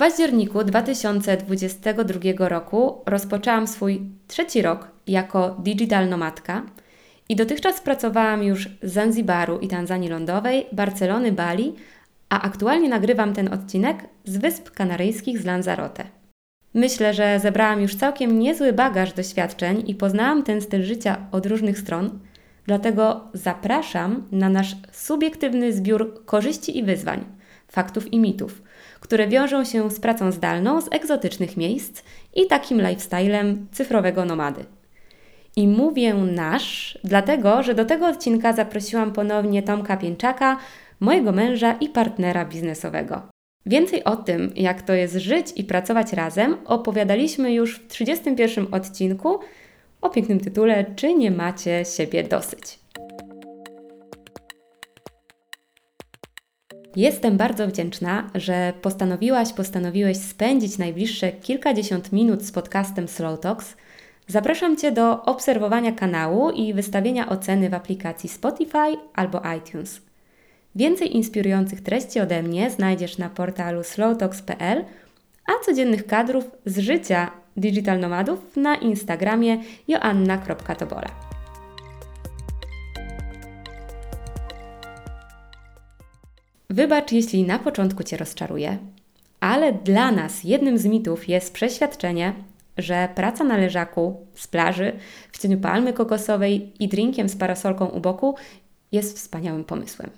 W październiku 2022 roku rozpoczęłam swój trzeci rok jako digital nomadka i dotychczas pracowałam już z Zanzibaru i Tanzanii Lądowej, Barcelony, Bali, a aktualnie nagrywam ten odcinek z Wysp Kanaryjskich z Lanzarote. Myślę, że zebrałam już całkiem niezły bagaż doświadczeń i poznałam ten styl życia od różnych stron, dlatego zapraszam na nasz subiektywny zbiór korzyści i wyzwań, faktów i mitów, które wiążą się z pracą zdalną z egzotycznych miejsc i takim lifestylem cyfrowego nomady. I mówię nasz, dlatego że do tego odcinka zaprosiłam ponownie Tomka Pieńczaka, mojego męża i partnera biznesowego. Więcej o tym, jak to jest żyć i pracować razem, opowiadaliśmy już w 31 odcinku o pięknym tytule „Czy nie macie siebie dosyć?”. Jestem bardzo wdzięczna, że postanowiłeś spędzić najbliższe kilkadziesiąt minut z podcastem Slow Talks. Zapraszam Cię do obserwowania kanału i wystawienia oceny w aplikacji Spotify albo iTunes. Więcej inspirujących treści ode mnie znajdziesz na portalu slowtalks.pl, a codziennych kadrów z życia digital nomadów na Instagramie joanna.tobola. Wybacz, jeśli na początku Cię rozczaruję, ale dla nas jednym z mitów jest przeświadczenie, że praca na leżaku, z plaży, w cieniu palmy kokosowej i drinkiem z parasolką u boku jest wspaniałym pomysłem.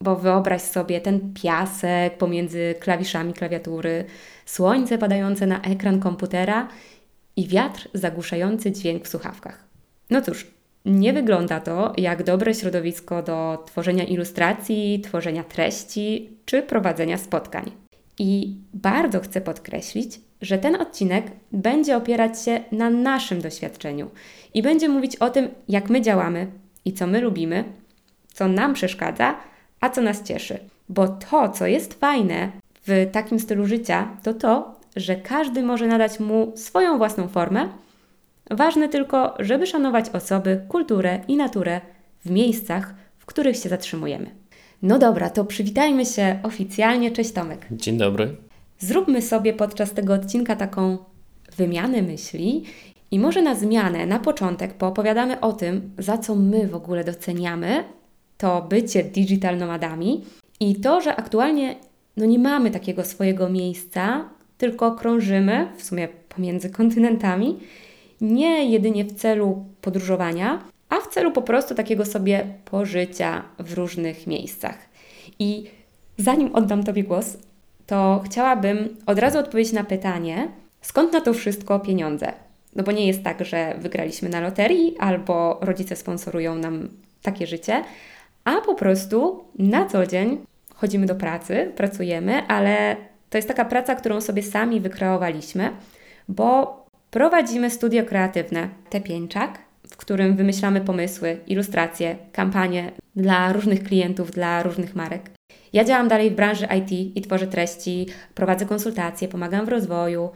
Bo wyobraź sobie ten piasek pomiędzy klawiszami klawiatury, słońce padające na ekran komputera i wiatr zagłuszający dźwięk w słuchawkach. No cóż, nie wygląda to jak dobre środowisko do tworzenia ilustracji, tworzenia treści czy prowadzenia spotkań. I bardzo chcę podkreślić, że ten odcinek będzie opierać się na naszym doświadczeniu i będzie mówić o tym, jak my działamy i co my lubimy, co nam przeszkadza, a co nas cieszy. Bo to, co jest fajne w takim stylu życia, to to, że każdy może nadać mu swoją własną formę. Ważne tylko, żeby szanować osoby, kulturę i naturę w miejscach, w których się zatrzymujemy. No dobra, to przywitajmy się oficjalnie. Cześć Tomek. Dzień dobry. Zróbmy sobie podczas tego odcinka taką wymianę myśli i może na zmianę, na początek poopowiadamy o tym, za co my w ogóle doceniamy to bycie digital nomadami i to, że aktualnie nie mamy takiego swojego miejsca, tylko krążymy w sumie pomiędzy kontynentami, nie jedynie w celu podróżowania, a w celu po prostu takiego sobie pożycia w różnych miejscach. I zanim oddam Tobie głos, to chciałabym od razu odpowiedzieć na pytanie, skąd na to wszystko pieniądze? No bo nie jest tak, że wygraliśmy na loterii albo rodzice sponsorują nam takie życie, a po prostu na co dzień chodzimy do pracy, pracujemy, ale to jest taka praca, którą sobie sami wykreowaliśmy, bo prowadzimy studio kreatywne Tepieńczak, w którym wymyślamy pomysły, ilustracje, kampanie dla różnych klientów, dla różnych marek. Ja działam dalej w branży IT i tworzę treści, prowadzę konsultacje, pomagam w rozwoju.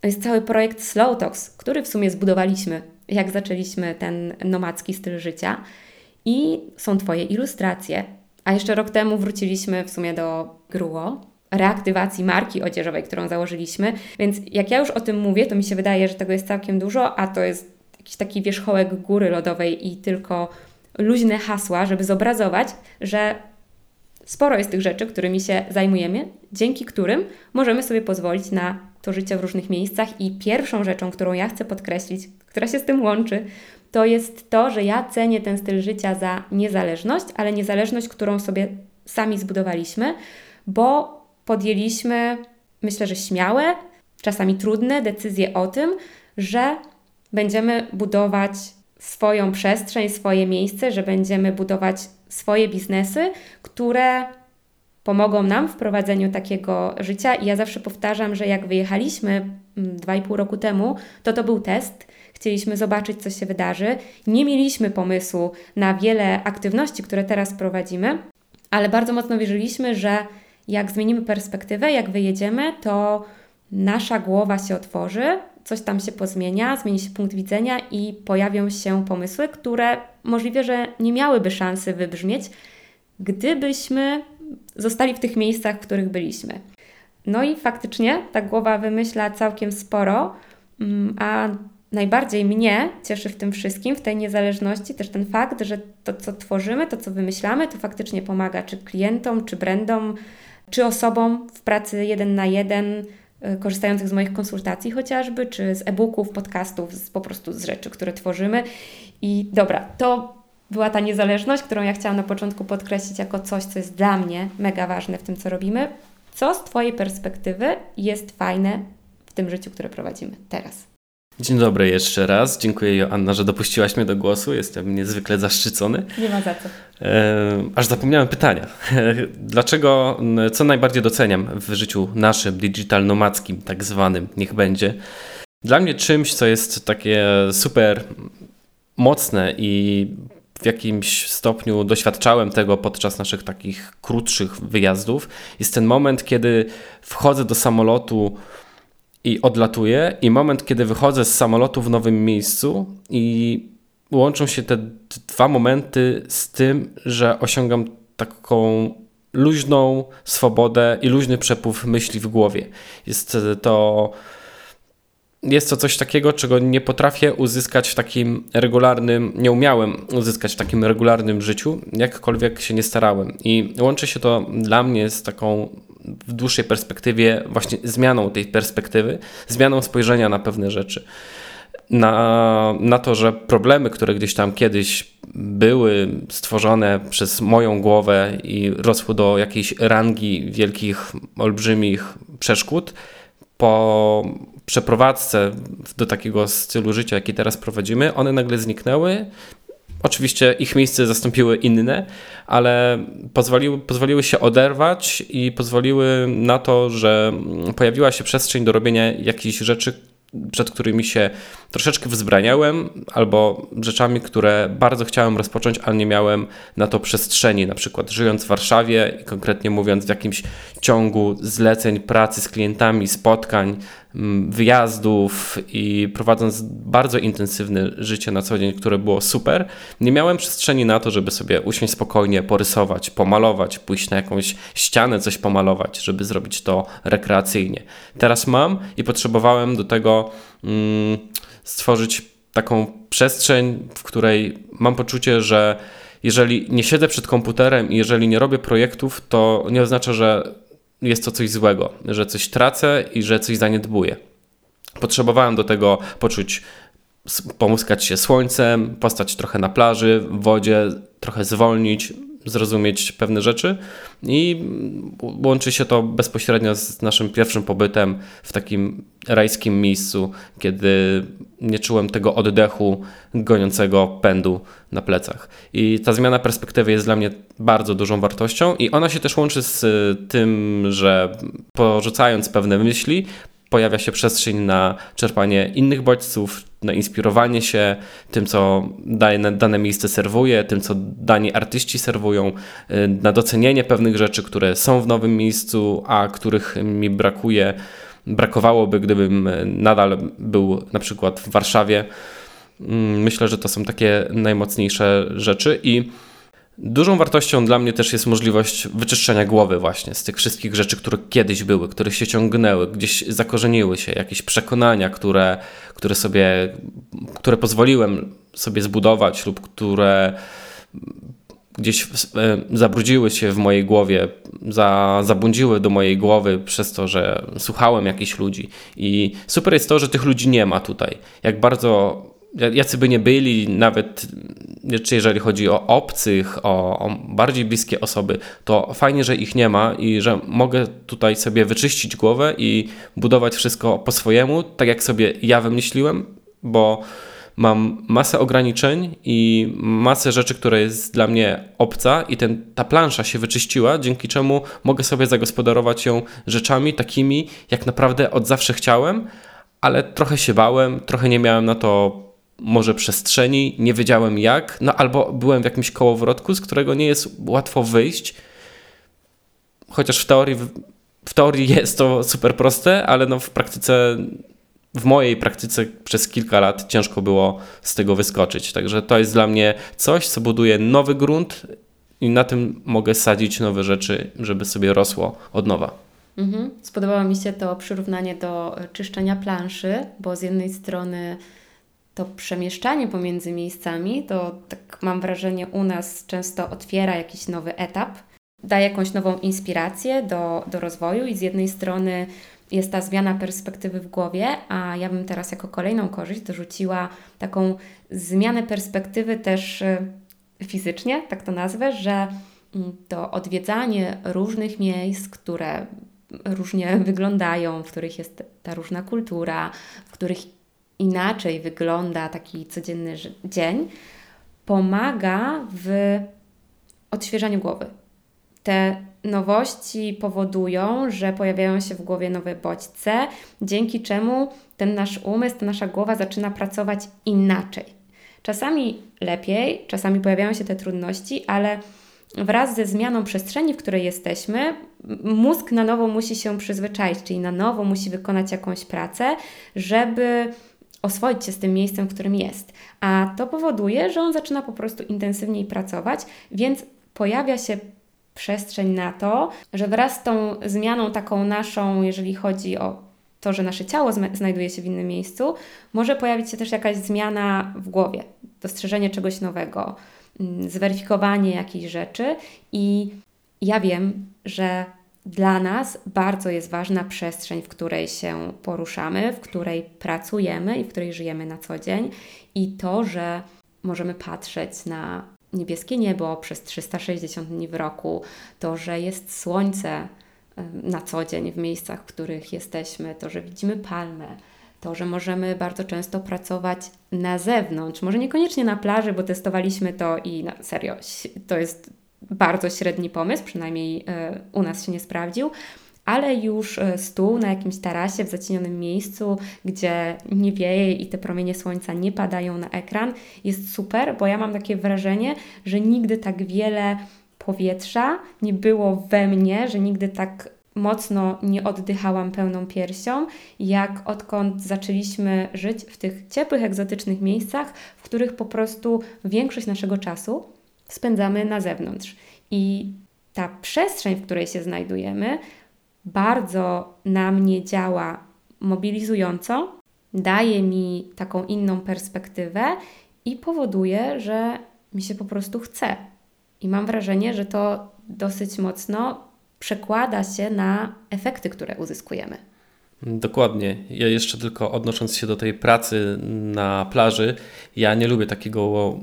To jest cały projekt Slow Talks, który w sumie zbudowaliśmy, jak zaczęliśmy ten nomadzki styl życia. I są Twoje ilustracje. A jeszcze rok temu wróciliśmy w sumie do Gruo, reaktywacji marki odzieżowej, którą założyliśmy. Więc jak ja już o tym mówię, to mi się wydaje, że tego jest całkiem dużo, a to jest jakiś taki wierzchołek góry lodowej i tylko luźne hasła, żeby zobrazować, że sporo jest tych rzeczy, którymi się zajmujemy, dzięki którym możemy sobie pozwolić na to życie w różnych miejscach. I pierwszą rzeczą, którą ja chcę podkreślić, która się z tym łączy, to jest to, że ja cenię ten styl życia za niezależność, ale niezależność, którą sobie sami zbudowaliśmy, bo podjęliśmy, myślę, że śmiałe, czasami trudne decyzje o tym, że będziemy budować swoją przestrzeń, swoje miejsce, że będziemy budować swoje biznesy, które pomogą nam w prowadzeniu takiego życia. I ja zawsze powtarzam, że jak wyjechaliśmy 2,5 roku temu, to był test. Chcieliśmy zobaczyć, co się wydarzy. Nie mieliśmy pomysłu na wiele aktywności, które teraz prowadzimy, ale bardzo mocno wierzyliśmy, że jak zmienimy perspektywę, jak wyjedziemy, to nasza głowa się otworzy, coś tam się pozmienia, zmieni się punkt widzenia i pojawią się pomysły, które możliwe, że nie miałyby szansy wybrzmieć, gdybyśmy zostali w tych miejscach, w których byliśmy. No i faktycznie ta głowa wymyśla całkiem sporo, a najbardziej mnie cieszy w tym wszystkim, w tej niezależności też ten fakt, że to, co tworzymy, to, co wymyślamy, to faktycznie pomaga czy klientom, czy brandom, czy osobom w pracy 1 na 1, korzystających z moich konsultacji chociażby, czy z e-booków, podcastów, po prostu z rzeczy, które tworzymy. I dobra, to była ta niezależność, którą ja chciałam na początku podkreślić jako coś, co jest dla mnie mega ważne w tym, co robimy. Co z Twojej perspektywy jest fajne w tym życiu, które prowadzimy teraz? Dzień dobry jeszcze raz. Dziękuję, Joanna, że dopuściłaś mnie do głosu. Jestem niezwykle zaszczycony. Nie ma za co. Aż zapomniałem pytania. Dlaczego, co najbardziej doceniam w życiu naszym, digital-nomadzkim, tak zwanym, niech będzie. Dla mnie czymś, co jest takie super mocne i w jakimś stopniu doświadczałem tego podczas naszych takich krótszych wyjazdów, jest ten moment, kiedy wchodzę do samolotu i odlatuję, i moment, kiedy wychodzę z samolotu w nowym miejscu, i łączą się te dwa momenty z tym, że osiągam taką luźną swobodę i luźny przepływ myśli w głowie. Jest to coś takiego, czego nie potrafię uzyskać w takim regularnym, nie umiałem uzyskać w takim regularnym życiu, jakkolwiek się nie starałem. I łączy się to dla mnie z taką w dłuższej perspektywie właśnie zmianą tej perspektywy, zmianą spojrzenia na pewne rzeczy. Na to, że problemy, które gdzieś tam kiedyś były stworzone przez moją głowę i rosły do jakiejś rangi wielkich, olbrzymich przeszkód, po przeprowadzce do takiego stylu życia, jaki teraz prowadzimy, one nagle zniknęły. Oczywiście ich miejsce zastąpiły inne, ale pozwoliły się oderwać i pozwoliły na to, że pojawiła się przestrzeń do robienia jakichś rzeczy, przed którymi się troszeczkę wzbraniałem, albo rzeczami, które bardzo chciałem rozpocząć, ale nie miałem na to przestrzeni. Na przykład żyjąc w Warszawie i konkretnie mówiąc w jakimś ciągu zleceń, pracy z klientami, spotkań, wyjazdów i prowadząc bardzo intensywne życie na co dzień, które było super, nie miałem przestrzeni na to, żeby sobie usiąść spokojnie, porysować, pomalować, pójść na jakąś ścianę, coś pomalować, żeby zrobić to rekreacyjnie. Teraz mam i potrzebowałem do tego stworzyć taką przestrzeń, w której mam poczucie, że jeżeli nie siedzę przed komputerem i jeżeli nie robię projektów, to nie oznacza, że jest to coś złego, że coś tracę i że coś zaniedbuję. Potrzebowałem do tego poczuć, pomuskać się słońcem, postać trochę na plaży, w wodzie, trochę zwolnić, zrozumieć pewne rzeczy i łączy się to bezpośrednio z naszym pierwszym pobytem w takim rajskim miejscu, kiedy nie czułem tego oddechu goniącego pędu na plecach. I ta zmiana perspektywy jest dla mnie bardzo dużą wartością i ona się też łączy z tym, że porzucając pewne myśli, pojawia się przestrzeń na czerpanie innych bodźców, na inspirowanie się tym, co dane miejsce serwuje, tym, co dani artyści serwują, na docenienie pewnych rzeczy, które są w nowym miejscu, a których mi brakowałoby, gdybym nadal był na przykład w Warszawie. Myślę, że to są takie najmocniejsze rzeczy i dużą wartością dla mnie też jest możliwość wyczyszczenia głowy właśnie z tych wszystkich rzeczy, które kiedyś były, które się ciągnęły, gdzieś zakorzeniły się, jakieś przekonania, które pozwoliłem sobie zbudować lub które gdzieś zabrudziły się w mojej głowie, zabłądziły do mojej głowy przez to, że słuchałem jakichś ludzi. I super jest to, że tych ludzi nie ma tutaj. Jak bardzo jacy by nie byli, nawet czy jeżeli chodzi o obcych, o bardziej bliskie osoby, to fajnie, że ich nie ma i że mogę tutaj sobie wyczyścić głowę i budować wszystko po swojemu, tak jak sobie ja wymyśliłem, bo mam masę ograniczeń i masę rzeczy, które jest dla mnie obca i ta plansza się wyczyściła, dzięki czemu mogę sobie zagospodarować ją rzeczami takimi, jak naprawdę od zawsze chciałem, ale trochę się bałem, trochę nie miałem na to może przestrzeni, nie wiedziałem jak, albo byłem w jakimś kołowrotku, z którego nie jest łatwo wyjść, chociaż w teorii jest to super proste, ale w mojej praktyce przez kilka lat ciężko było z tego wyskoczyć. Także to jest dla mnie coś, co buduje nowy grunt i na tym mogę sadzić nowe rzeczy, żeby sobie rosło od nowa. Mhm. Spodobało mi się to przyrównanie do czyszczenia planszy, bo z jednej strony to przemieszczanie pomiędzy miejscami, to tak mam wrażenie u nas często otwiera jakiś nowy etap, daje jakąś nową inspirację do rozwoju i z jednej strony jest ta zmiana perspektywy w głowie, a ja bym teraz jako kolejną korzyść dorzuciła taką zmianę perspektywy też fizycznie, tak to nazwę, że to odwiedzanie różnych miejsc, które różnie wyglądają, w których jest ta różna kultura, w których inaczej wygląda taki codzienny dzień, pomaga w odświeżaniu głowy. Te nowości powodują, że pojawiają się w głowie nowe bodźce, dzięki czemu ten nasz umysł, ta nasza głowa zaczyna pracować inaczej. Czasami lepiej, czasami pojawiają się te trudności, ale wraz ze zmianą przestrzeni, w której jesteśmy, mózg na nowo musi się przyzwyczaić, czyli na nowo musi wykonać jakąś pracę, żeby oswoić się z tym miejscem, w którym jest. A to powoduje, że on zaczyna po prostu intensywniej pracować, więc pojawia się przestrzeń na to, że wraz z tą zmianą taką naszą, jeżeli chodzi o to, że nasze ciało znajduje się w innym miejscu, może pojawić się też jakaś zmiana w głowie, dostrzeżenie czegoś nowego, zweryfikowanie jakichś rzeczy i ja wiem, że dla nas bardzo jest ważna przestrzeń, w której się poruszamy, w której pracujemy i w której żyjemy na co dzień i to, że możemy patrzeć na niebieskie niebo przez 360 dni w roku, to, że jest słońce na co dzień w miejscach, w których jesteśmy, to, że widzimy palmę, to, że możemy bardzo często pracować na zewnątrz, może niekoniecznie na plaży, bo testowaliśmy to i serio, to jest bardzo średni pomysł, przynajmniej u nas się nie sprawdził, ale już stół na jakimś tarasie w zacienionym miejscu, gdzie nie wieje i te promienie słońca nie padają na ekran, jest super, bo ja mam takie wrażenie, że nigdy tak wiele powietrza nie było we mnie, że nigdy tak mocno nie oddychałam pełną piersią, jak odkąd zaczęliśmy żyć w tych ciepłych, egzotycznych miejscach, w których po prostu większość naszego czasu spędzamy na zewnątrz. I ta przestrzeń, w której się znajdujemy, bardzo na mnie działa mobilizująco, daje mi taką inną perspektywę i powoduje, że mi się po prostu chce. I mam wrażenie, że to dosyć mocno przekłada się na efekty, które uzyskujemy. Dokładnie. Ja jeszcze tylko odnosząc się do tej pracy na plaży, ja nie lubię takiego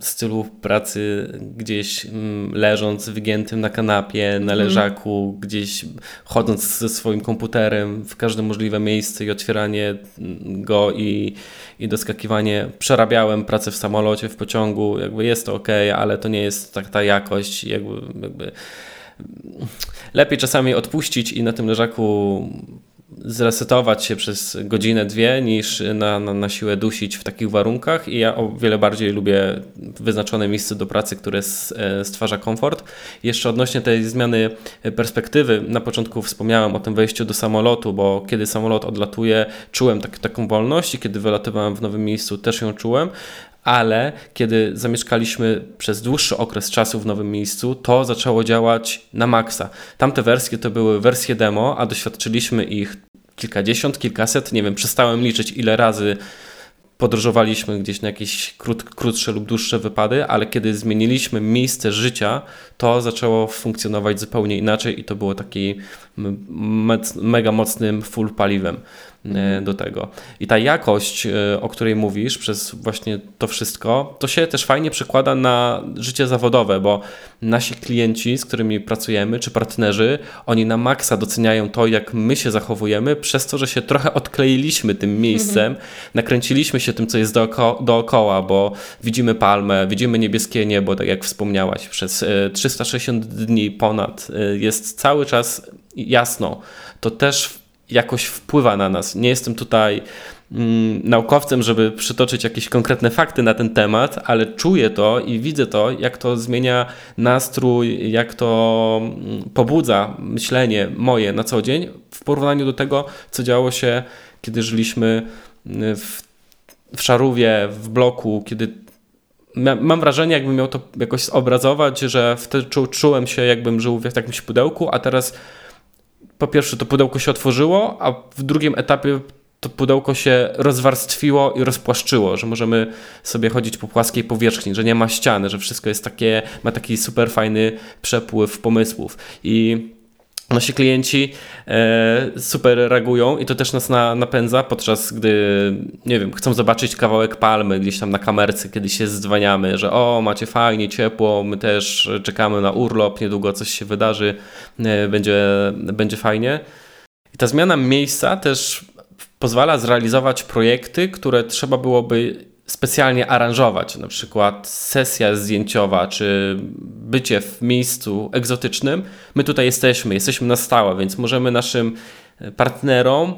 stylu pracy gdzieś leżąc wygiętym na kanapie, na leżaku, gdzieś chodząc ze swoim komputerem w każde możliwe miejsce i otwieranie go i doskakiwanie. Przerabiałem pracę w samolocie, w pociągu, jakby jest to okej, ale to nie jest tak ta jakość, jakby lepiej czasami odpuścić i na tym leżaku zresetować się przez godzinę, dwie, niż na siłę dusić w takich warunkach i ja o wiele bardziej lubię wyznaczone miejsce do pracy, które stwarza komfort. Jeszcze odnośnie tej zmiany perspektywy, na początku wspomniałem o tym wejściu do samolotu, bo kiedy samolot odlatuje, czułem taką wolność i kiedy wylatywałem w nowym miejscu, też ją czułem. Ale kiedy zamieszkaliśmy przez dłuższy okres czasu w nowym miejscu, to zaczęło działać na maksa. Tamte wersje to były wersje demo, a doświadczyliśmy ich kilkadziesiąt, kilkaset, nie wiem, przestałem liczyć ile razy podróżowaliśmy gdzieś na jakieś krótsze lub dłuższe wypady, ale kiedy zmieniliśmy miejsce życia, to zaczęło funkcjonować zupełnie inaczej i to było taki mega mocnym full paliwem do tego. I ta jakość, o której mówisz, przez właśnie to wszystko, to się też fajnie przekłada na życie zawodowe, bo nasi klienci, z którymi pracujemy, czy partnerzy, oni na maksa doceniają to, jak my się zachowujemy, przez to, że się trochę odkleiliśmy tym miejscem, nakręciliśmy się tym, co jest dookoła, bo widzimy palmę, widzimy niebieskie niebo, tak jak wspomniałaś, przez 360 dni ponad jest cały czas jasno. To też jakoś wpływa na nas. Nie jestem tutaj naukowcem, żeby przytoczyć jakieś konkretne fakty na ten temat, ale czuję to i widzę to, jak to zmienia nastrój, jak to pobudza myślenie moje na co dzień w porównaniu do tego, co działo się, kiedy żyliśmy w szarówie, w bloku, kiedy mam wrażenie, jakbym miał to jakoś zobrazować, że wtedy czułem się, jakbym żył w jakimś pudełku, a teraz po pierwsze to pudełko się otworzyło, a w drugim etapie to pudełko się rozwarstwiło i rozpłaszczyło, że możemy sobie chodzić po płaskiej powierzchni, że nie ma ściany, że wszystko jest takie, ma taki super fajny przepływ pomysłów. I nasi klienci super reagują i to też nas napędza, podczas gdy, nie wiem, chcą zobaczyć kawałek palmy gdzieś tam na kamerce, kiedy się zdzwaniamy, że o, macie fajnie, ciepło, my też czekamy na urlop, niedługo coś się wydarzy, będzie fajnie. I ta zmiana miejsca też pozwala zrealizować projekty, które trzeba byłoby specjalnie aranżować, na przykład sesja zdjęciowa, czy bycie w miejscu egzotycznym. My tutaj jesteśmy na stałe, więc możemy naszym partnerom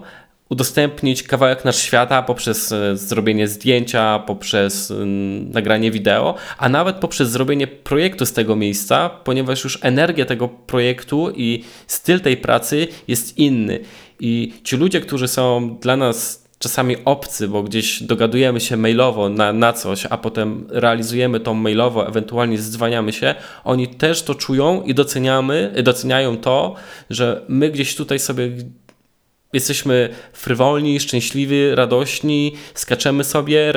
udostępnić kawałek naszego świata poprzez zrobienie zdjęcia, poprzez nagranie wideo, a nawet poprzez zrobienie projektu z tego miejsca, ponieważ już energia tego projektu i styl tej pracy jest inny. I ci ludzie, którzy są dla nas czasami obcy, bo gdzieś dogadujemy się mailowo na coś, a potem realizujemy to mailowo, ewentualnie zdzwaniamy się, oni też to czują i doceniają to, że my gdzieś tutaj sobie jesteśmy frywolni, szczęśliwi, radośni, skaczemy sobie,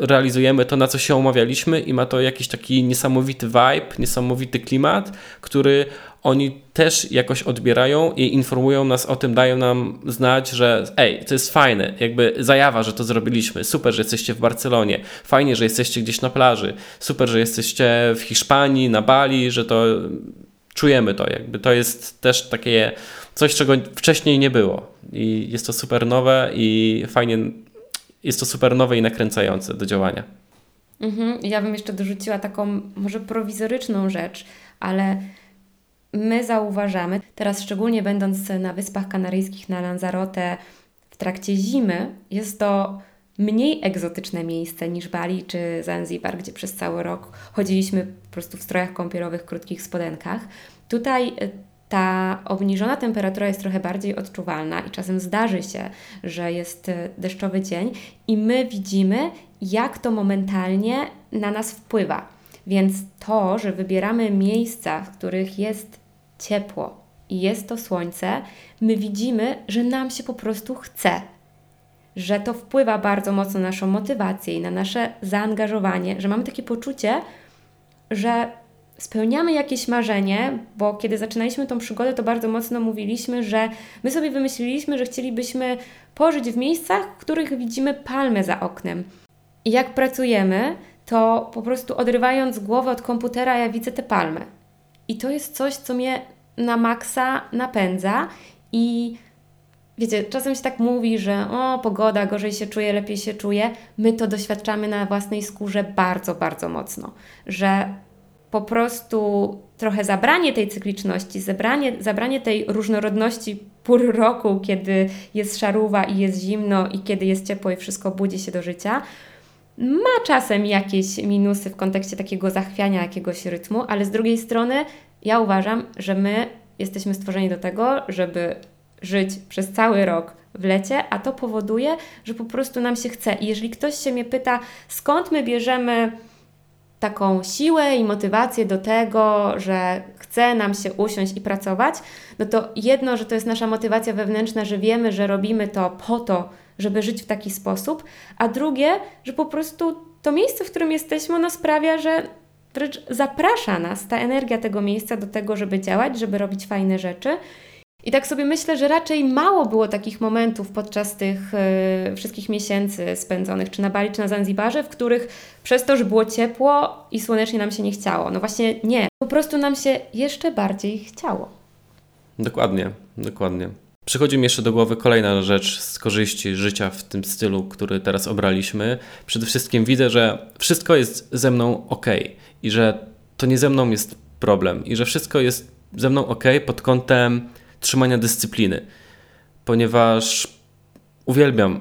realizujemy to, na co się umawialiśmy i ma to jakiś taki niesamowity vibe, niesamowity klimat, który oni też jakoś odbierają i informują nas o tym, dają nam znać, że ej, to jest fajne, jakby zajawa, że to zrobiliśmy, super, że jesteście w Barcelonie, fajnie, że jesteście gdzieś na plaży, super, że jesteście w Hiszpanii, na Bali, że to czujemy to, jakby to jest też takie coś, czego wcześniej nie było i jest to super nowe i fajnie, jest to super nowe i nakręcające do działania. Ja bym jeszcze dorzuciła taką może prowizoryczną rzecz, ale my zauważamy, teraz szczególnie będąc na Wyspach Kanaryjskich, na Lanzarote w trakcie zimy, jest to mniej egzotyczne miejsce niż Bali czy Zanzibar, gdzie przez cały rok chodziliśmy po prostu w strojach kąpielowych, krótkich spodenkach. Tutaj ta obniżona temperatura jest trochę bardziej odczuwalna i czasem zdarzy się, że jest deszczowy dzień i my widzimy, jak to momentalnie na nas wpływa. Więc to, że wybieramy miejsca, w których jest ciepło i jest to słońce, my widzimy, że nam się po prostu chce. Że to wpływa bardzo mocno na naszą motywację i na nasze zaangażowanie, że mamy takie poczucie, że spełniamy jakieś marzenie, bo kiedy zaczynaliśmy tą przygodę, to bardzo mocno mówiliśmy, że my sobie wymyśliliśmy, że chcielibyśmy pożyć w miejscach, w których widzimy palmę za oknem. I jak pracujemy, to po prostu odrywając głowę od komputera ja widzę te palmy. I to jest coś, co mnie na maksa napędza i wiecie, czasem się tak mówi, że o, pogoda, gorzej się czuje, lepiej się czuje. My to doświadczamy na własnej skórze bardzo, bardzo mocno, że po prostu trochę zabranie tej cykliczności, zabranie tej różnorodności pór roku, kiedy jest szarówa i jest zimno i kiedy jest ciepło i wszystko budzi się do życia, ma czasem jakieś minusy w kontekście takiego zachwiania jakiegoś rytmu, ale z drugiej strony ja uważam, że my jesteśmy stworzeni do tego, żeby żyć przez cały rok w lecie, a to powoduje, że po prostu nam się chce. I jeżeli ktoś się mnie pyta, skąd my bierzemy taką siłę i motywację do tego, że chce nam się usiąść i pracować, no to jedno, że to jest nasza motywacja wewnętrzna, że wiemy, że robimy to po to, żeby żyć w taki sposób, a drugie, że po prostu to miejsce, w którym jesteśmy, ono sprawia, że wręcz zaprasza nas ta energia tego miejsca do tego, żeby działać, żeby robić fajne rzeczy. I tak sobie myślę, że raczej mało było takich momentów podczas tych wszystkich miesięcy spędzonych, czy na Bali, czy na Zanzibarze, w których przez to, że było ciepło i słonecznie nam się nie chciało. No właśnie nie, po prostu nam się jeszcze bardziej chciało. Dokładnie. Przychodzi mi jeszcze do głowy kolejna rzecz z korzyści życia w tym stylu, który teraz obraliśmy. Przede wszystkim widzę, że wszystko jest ze mną okej i że to nie ze mną jest problem i że wszystko jest ze mną okej pod kątem trzymania dyscypliny, ponieważ uwielbiam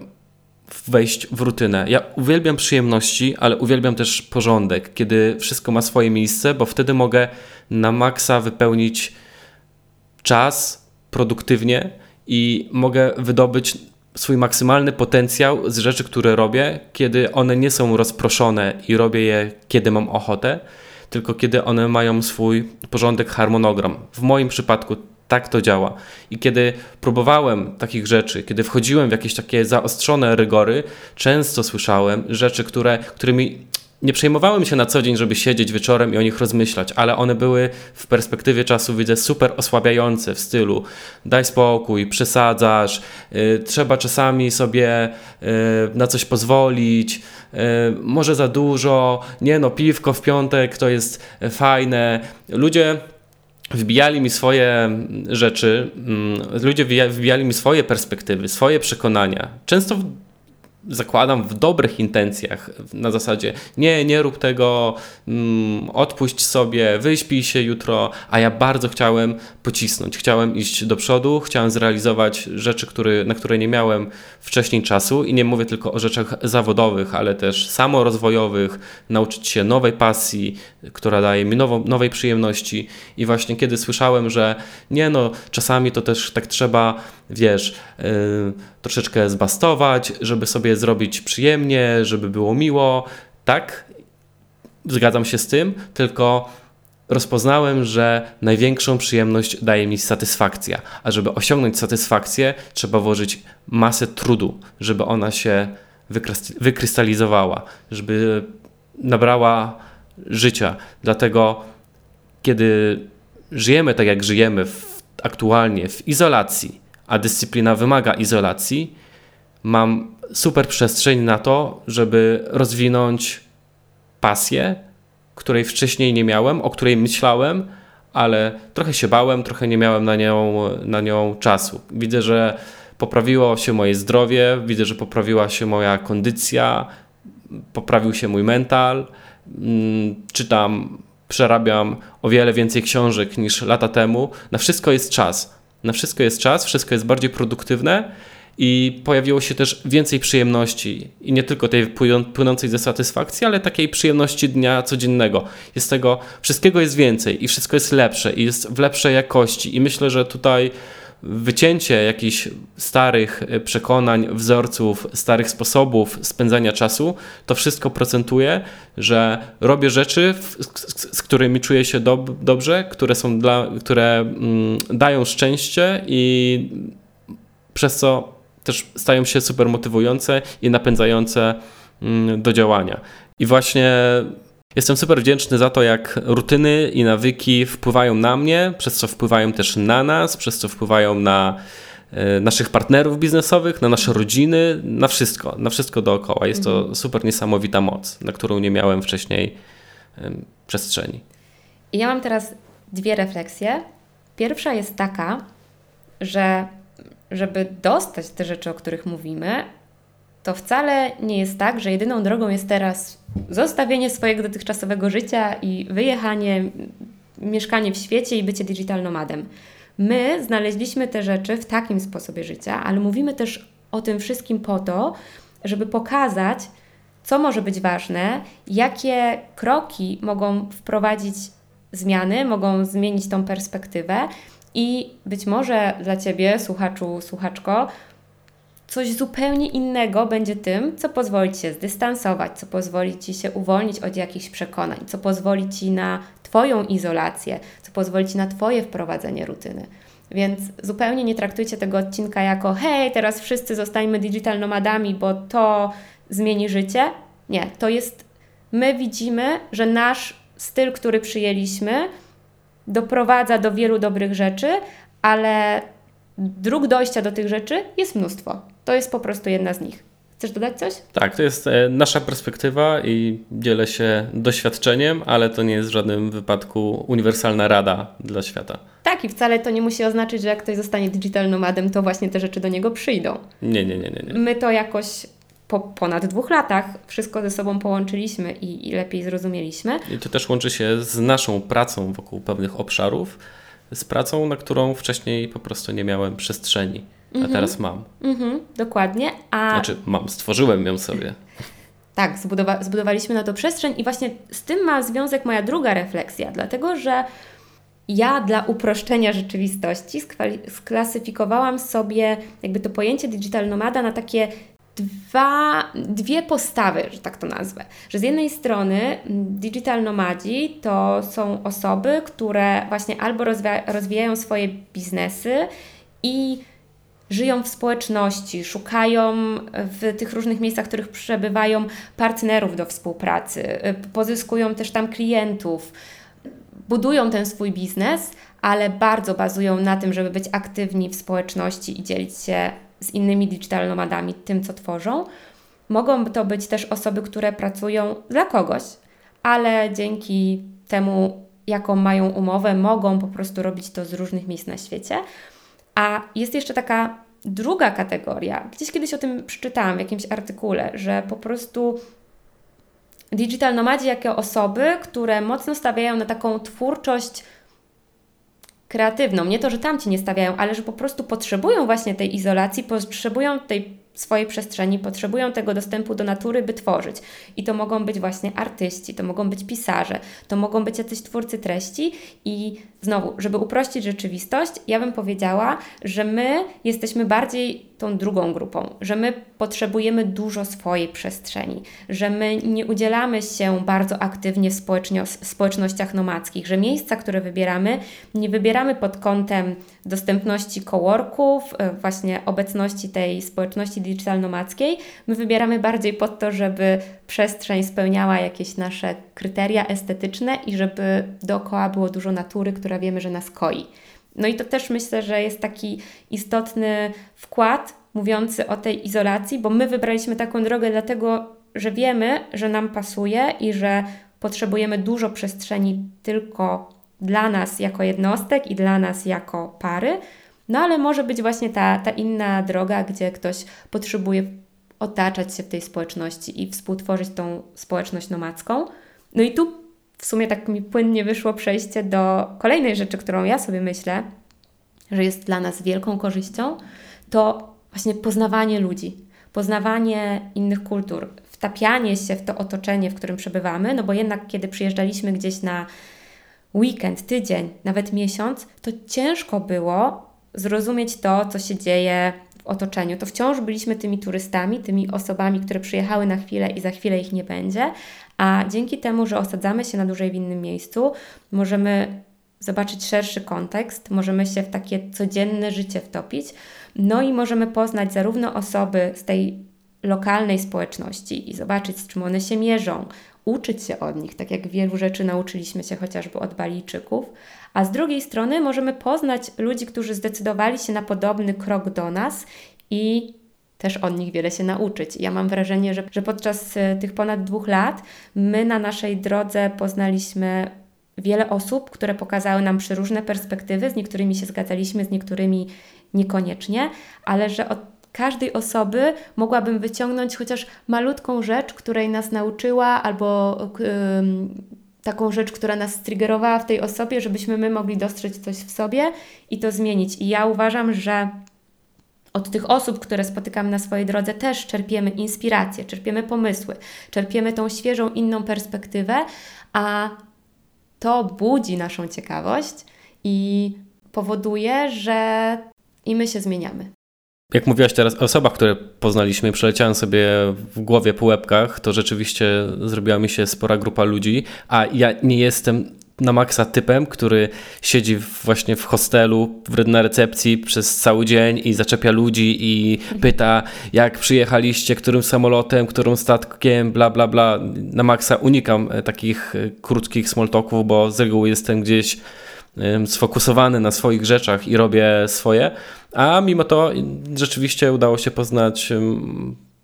wejść w rutynę. Ja uwielbiam przyjemności, ale uwielbiam też porządek, kiedy wszystko ma swoje miejsce, bo wtedy mogę na maksa wypełnić czas produktywnie i mogę wydobyć swój maksymalny potencjał z rzeczy, które robię, kiedy one nie są rozproszone i robię je, kiedy mam ochotę, tylko kiedy one mają swój porządek, harmonogram. W moim przypadku Tak to działa. I kiedy próbowałem takich rzeczy, kiedy wchodziłem w jakieś takie zaostrzone rygory, często słyszałem rzeczy, którymi nie przejmowałem się na co dzień, żeby siedzieć wieczorem i o nich rozmyślać, ale one były w perspektywie czasu, widzę, super osłabiające w stylu daj spokój, przesadzasz, trzeba czasami sobie na coś pozwolić, może za dużo, nie no, piwko w piątek to jest fajne. Ludzie wbijali mi swoje rzeczy, ludzie wbijali mi swoje perspektywy, swoje przekonania. Często zakładam w dobrych intencjach, na zasadzie nie rób tego, odpuść sobie, wyśpij się jutro, a ja bardzo chciałem pocisnąć, chciałem iść do przodu, chciałem zrealizować rzeczy, na które nie miałem wcześniej czasu i nie mówię tylko o rzeczach zawodowych, ale też samorozwojowych, nauczyć się nowej pasji, która daje mi nowej przyjemności i właśnie kiedy słyszałem, że czasami to też tak trzeba, troszeczkę zbastować, żeby sobie zrobić przyjemnie, żeby było miło. Tak, zgadzam się z tym, tylko rozpoznałem, że największą przyjemność daje mi satysfakcja, a żeby osiągnąć satysfakcję, trzeba włożyć masę trudu, żeby ona się wykrystalizowała, żeby nabrała życia. Dlatego, kiedy żyjemy tak jak żyjemy aktualnie w izolacji, a dyscyplina wymaga izolacji, mam super przestrzeń na to, żeby rozwinąć pasję, której wcześniej nie miałem, o której myślałem, ale trochę się bałem, trochę nie miałem na nią czasu. Widzę, że poprawiło się moje zdrowie, widzę, że poprawiła się moja kondycja, poprawił się mój mental, przerabiam o wiele więcej książek niż lata temu. Na wszystko jest czas. Na wszystko jest czas, wszystko jest bardziej produktywne i pojawiło się też więcej przyjemności i nie tylko tej płynącej ze satysfakcji, ale takiej przyjemności dnia codziennego. Wszystkiego jest więcej i wszystko jest lepsze i jest w lepszej jakości i myślę, że tutaj wycięcie jakichś starych przekonań, wzorców, starych sposobów spędzania czasu, to wszystko procentuje, że robię rzeczy, z którymi czuję się dobrze, które dają szczęście i przez co też stają się super motywujące i napędzające do działania. I właśnie jestem super wdzięczny za to, jak rutyny i nawyki wpływają na mnie, przez co wpływają też na nas, przez co wpływają na naszych partnerów biznesowych, na nasze rodziny, na wszystko dookoła. Jest to super niesamowita moc, na którą nie miałem wcześniej przestrzeni. I ja mam teraz dwie refleksje. Pierwsza jest taka, że żeby dostać te rzeczy, o których mówimy, to wcale nie jest tak, że jedyną drogą jest teraz zostawienie swojego dotychczasowego życia i wyjechanie, mieszkanie w świecie i bycie digital nomadem. My znaleźliśmy te rzeczy w takim sposobie życia, ale mówimy też o tym wszystkim po to, żeby pokazać, co może być ważne, jakie kroki mogą wprowadzić zmiany, mogą zmienić tą perspektywę i być może dla Ciebie, słuchaczu, słuchaczko, coś zupełnie innego będzie tym, co pozwoli Ci się zdystansować, co pozwoli Ci się uwolnić od jakichś przekonań, co pozwoli Ci na Twoją izolację, co pozwoli Ci na Twoje wprowadzenie rutyny. Więc zupełnie nie traktujcie tego odcinka jako hej, teraz wszyscy zostańmy digital nomadami, bo to zmieni życie. Nie, my widzimy, że nasz styl, który przyjęliśmy, doprowadza do wielu dobrych rzeczy, ale dróg dojścia do tych rzeczy jest mnóstwo. To jest po prostu jedna z nich. Chcesz dodać coś? Tak, to jest nasza perspektywa i dzielę się doświadczeniem, ale to nie jest w żadnym wypadku uniwersalna rada dla świata. Tak, i wcale to nie musi oznaczać, że jak ktoś zostanie digital nomadem, to właśnie te rzeczy do niego przyjdą. Nie. My to jakoś po ponad 2 latach wszystko ze sobą połączyliśmy i lepiej zrozumieliśmy. I to też łączy się z naszą pracą wokół pewnych obszarów, z pracą, na którą wcześniej po prostu nie miałem przestrzeni, a teraz mam. Dokładnie. Stworzyłem ją sobie. Tak, zbudowaliśmy na to przestrzeń i właśnie z tym ma związek moja druga refleksja, dlatego że ja dla uproszczenia rzeczywistości sklasyfikowałam sobie jakby to pojęcie digital nomada na takie dwie postawy, że tak to nazwę. Że z jednej strony digital nomadzi to są osoby, które właśnie albo rozwijają swoje biznesy i żyją w społeczności, szukają w tych różnych miejscach, w których przebywają, partnerów do współpracy, pozyskują też tam klientów, budują ten swój biznes, ale bardzo bazują na tym, żeby być aktywni w społeczności i dzielić się z innymi digital nomadami tym, co tworzą. Mogą to być też osoby, które pracują dla kogoś, ale dzięki temu, jaką mają umowę, mogą po prostu robić to z różnych miejsc na świecie. A jest jeszcze taka druga kategoria, gdzieś kiedyś o tym przeczytałam w jakimś artykule, że po prostu digital nomadzi jako osoby, które mocno stawiają na taką twórczość kreatywną. Nie to, że tamci nie stawiają, ale że po prostu potrzebują właśnie tej izolacji, potrzebują tej swojej przestrzeni, potrzebują tego dostępu do natury, by tworzyć. I to mogą być właśnie artyści, to mogą być pisarze, to mogą być jacyś twórcy treści. I znowu, żeby uprościć rzeczywistość, ja bym powiedziała, że my jesteśmy bardziej tą drugą grupą, że my potrzebujemy dużo swojej przestrzeni, że my nie udzielamy się bardzo aktywnie w społecznościach nomadzkich, że miejsca, które wybieramy, nie wybieramy pod kątem dostępności coworków, właśnie obecności tej społeczności digital-nomadzkiej. My wybieramy bardziej pod to, żeby przestrzeń spełniała jakieś nasze kryteria estetyczne i żeby dookoła było dużo natury, która wiemy, że nas koi. No i to też myślę, że jest taki istotny wkład mówiący o tej izolacji, bo my wybraliśmy taką drogę dlatego, że wiemy, że nam pasuje i że potrzebujemy dużo przestrzeni tylko dla nas jako jednostek i dla nas jako pary. No ale może być właśnie ta inna droga, gdzie ktoś potrzebuje otaczać się w tej społeczności i współtworzyć tą społeczność nomadzką. No i tu w sumie tak mi płynnie wyszło przejście do kolejnej rzeczy, którą ja sobie myślę, że jest dla nas wielką korzyścią, to właśnie poznawanie ludzi, poznawanie innych kultur, wtapianie się w to otoczenie, w którym przebywamy, no bo jednak kiedy przyjeżdżaliśmy gdzieś na weekend, tydzień, nawet miesiąc, to ciężko było zrozumieć to, co się dzieje w otoczeniu. To wciąż byliśmy tymi turystami, tymi osobami, które przyjechały na chwilę i za chwilę ich nie będzie, a dzięki temu, że osadzamy się na dłużej w innym miejscu, możemy zobaczyć szerszy kontekst, możemy się w takie codzienne życie wtopić, no i możemy poznać zarówno osoby z tej lokalnej społeczności i zobaczyć, z czym one się mierzą, uczyć się od nich, tak jak wielu rzeczy nauczyliśmy się chociażby od Balijczyków, a z drugiej strony możemy poznać ludzi, którzy zdecydowali się na podobny krok do nas i też od nich wiele się nauczyć. Ja mam wrażenie, że podczas tych ponad 2 lat my na naszej drodze poznaliśmy wiele osób, które pokazały nam przeróżne perspektywy, z niektórymi się zgadzaliśmy, z niektórymi niekoniecznie, ale że od każdej osoby mogłabym wyciągnąć chociaż malutką rzecz, której nas nauczyła, albo taką rzecz, która nas striggerowała w tej osobie, żebyśmy my mogli dostrzec coś w sobie i to zmienić. I ja uważam, że od tych osób, które spotykamy na swojej drodze, też czerpiemy inspirację, czerpiemy pomysły, czerpiemy tą świeżą, inną perspektywę, a to budzi naszą ciekawość i powoduje, że i my się zmieniamy. Jak mówiłaś teraz o osobach, które poznaliśmy, przeleciałem sobie w głowie po łebkach, to rzeczywiście zrobiła mi się spora grupa ludzi, a ja nie jestem na maksa typem, który siedzi właśnie w hostelu, na recepcji przez cały dzień i zaczepia ludzi i pyta, jak przyjechaliście, którym samolotem, którym statkiem, bla, bla, bla. Na maksa unikam takich krótkich small talków, bo z reguły jestem gdzieś sfokusowany na swoich rzeczach i robię swoje, a mimo to rzeczywiście udało się poznać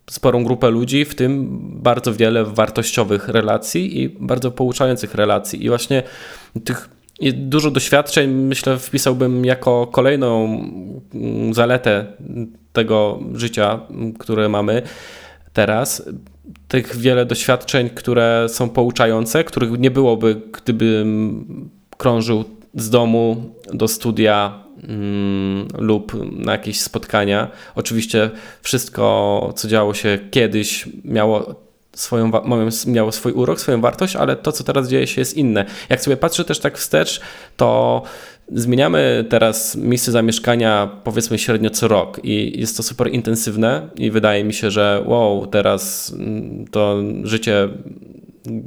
sporą grupę ludzi, w tym bardzo wiele wartościowych relacji i bardzo pouczających relacji. I właśnie tych dużo doświadczeń, myślę, wpisałbym jako kolejną zaletę tego życia, które mamy teraz. Tych wiele doświadczeń, które są pouczające, których nie byłoby, gdybym krążył z domu do studia lub na jakieś spotkania. Oczywiście wszystko, co działo się kiedyś, miało swój urok, swoją wartość, ale to, co teraz dzieje się, jest inne. Jak sobie patrzę też tak wstecz, to Zmieniamy teraz miejsce zamieszkania powiedzmy średnio co rok i jest to super intensywne i wydaje mi się, że wow, teraz to życie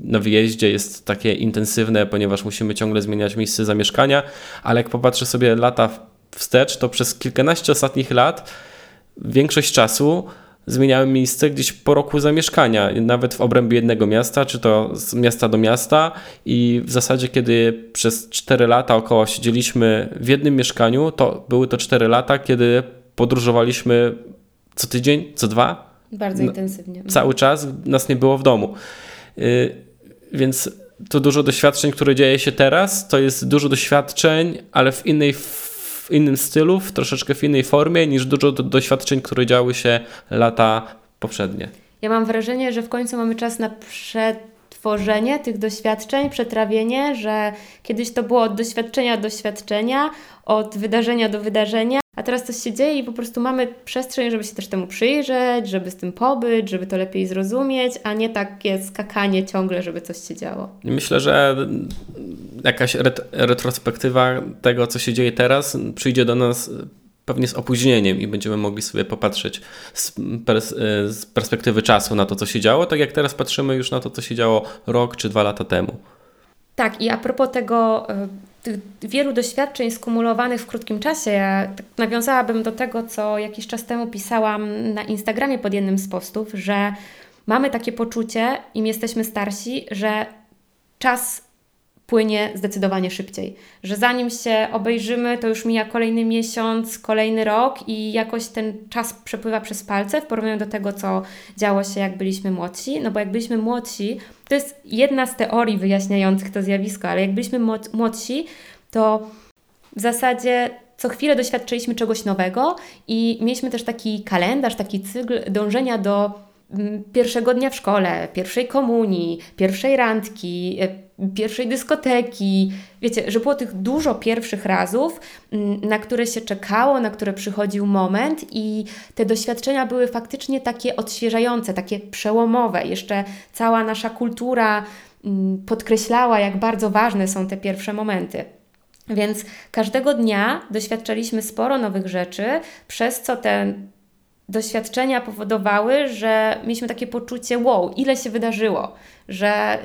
na wyjeździe jest takie intensywne, ponieważ musimy ciągle zmieniać miejsce zamieszkania, ale jak popatrzę sobie lata wstecz, to przez kilkanaście ostatnich lat większość czasu zmieniałem miejsce gdzieś po roku zamieszkania, nawet w obrębie jednego miasta, czy to z miasta do miasta, i w zasadzie kiedy przez 4 lata około siedzieliśmy w jednym mieszkaniu, to były to 4 lata, kiedy podróżowaliśmy co tydzień, co dwa. Bardzo intensywnie. Cały czas nas nie było w domu. Więc to dużo doświadczeń, które dzieje się teraz, to jest dużo doświadczeń, ale w innym stylu, w troszeczkę w innej formie niż dużo doświadczeń, które działy się lata poprzednie. Ja mam wrażenie, że w końcu mamy czas na przetworzenie tych doświadczeń, przetrawienie, że kiedyś to było od doświadczenia do doświadczenia, od wydarzenia do wydarzenia, a teraz coś się dzieje i po prostu mamy przestrzeń, żeby się też temu przyjrzeć, żeby z tym pobyć, żeby to lepiej zrozumieć, a nie takie skakanie ciągle, żeby coś się działo. Myślę, że jakaś retrospektywa tego, co się dzieje teraz, przyjdzie do nas pewnie z opóźnieniem i będziemy mogli sobie popatrzeć z perspektywy czasu na to, co się działo, tak jak teraz patrzymy już na to, co się działo rok czy 2 lata temu. Tak, i a propos tego tych wielu doświadczeń skumulowanych w krótkim czasie, ja tak nawiązałabym do tego, co jakiś czas temu pisałam na Instagramie pod jednym z postów, że mamy takie poczucie, im jesteśmy starsi, że czas płynie zdecydowanie szybciej. Że zanim się obejrzymy, to już mija kolejny miesiąc, kolejny rok i jakoś ten czas przepływa przez palce w porównaniu do tego, co działo się, jak byliśmy młodsi. No bo jak byliśmy młodsi, to jest jedna z teorii wyjaśniających to zjawisko, ale jak byliśmy młodsi, to w zasadzie co chwilę doświadczyliśmy czegoś nowego i mieliśmy też taki kalendarz, taki cykl dążenia do pierwszego dnia w szkole, pierwszej komunii, pierwszej randki, pierwszej dyskoteki. Wiecie, że było tych dużo pierwszych razów, na które się czekało, na które przychodził moment i te doświadczenia były faktycznie takie odświeżające, takie przełomowe. Jeszcze cała nasza kultura podkreślała, jak bardzo ważne są te pierwsze momenty. Więc każdego dnia doświadczaliśmy sporo nowych rzeczy, przez co te doświadczenia powodowały, że mieliśmy takie poczucie wow, ile się wydarzyło, że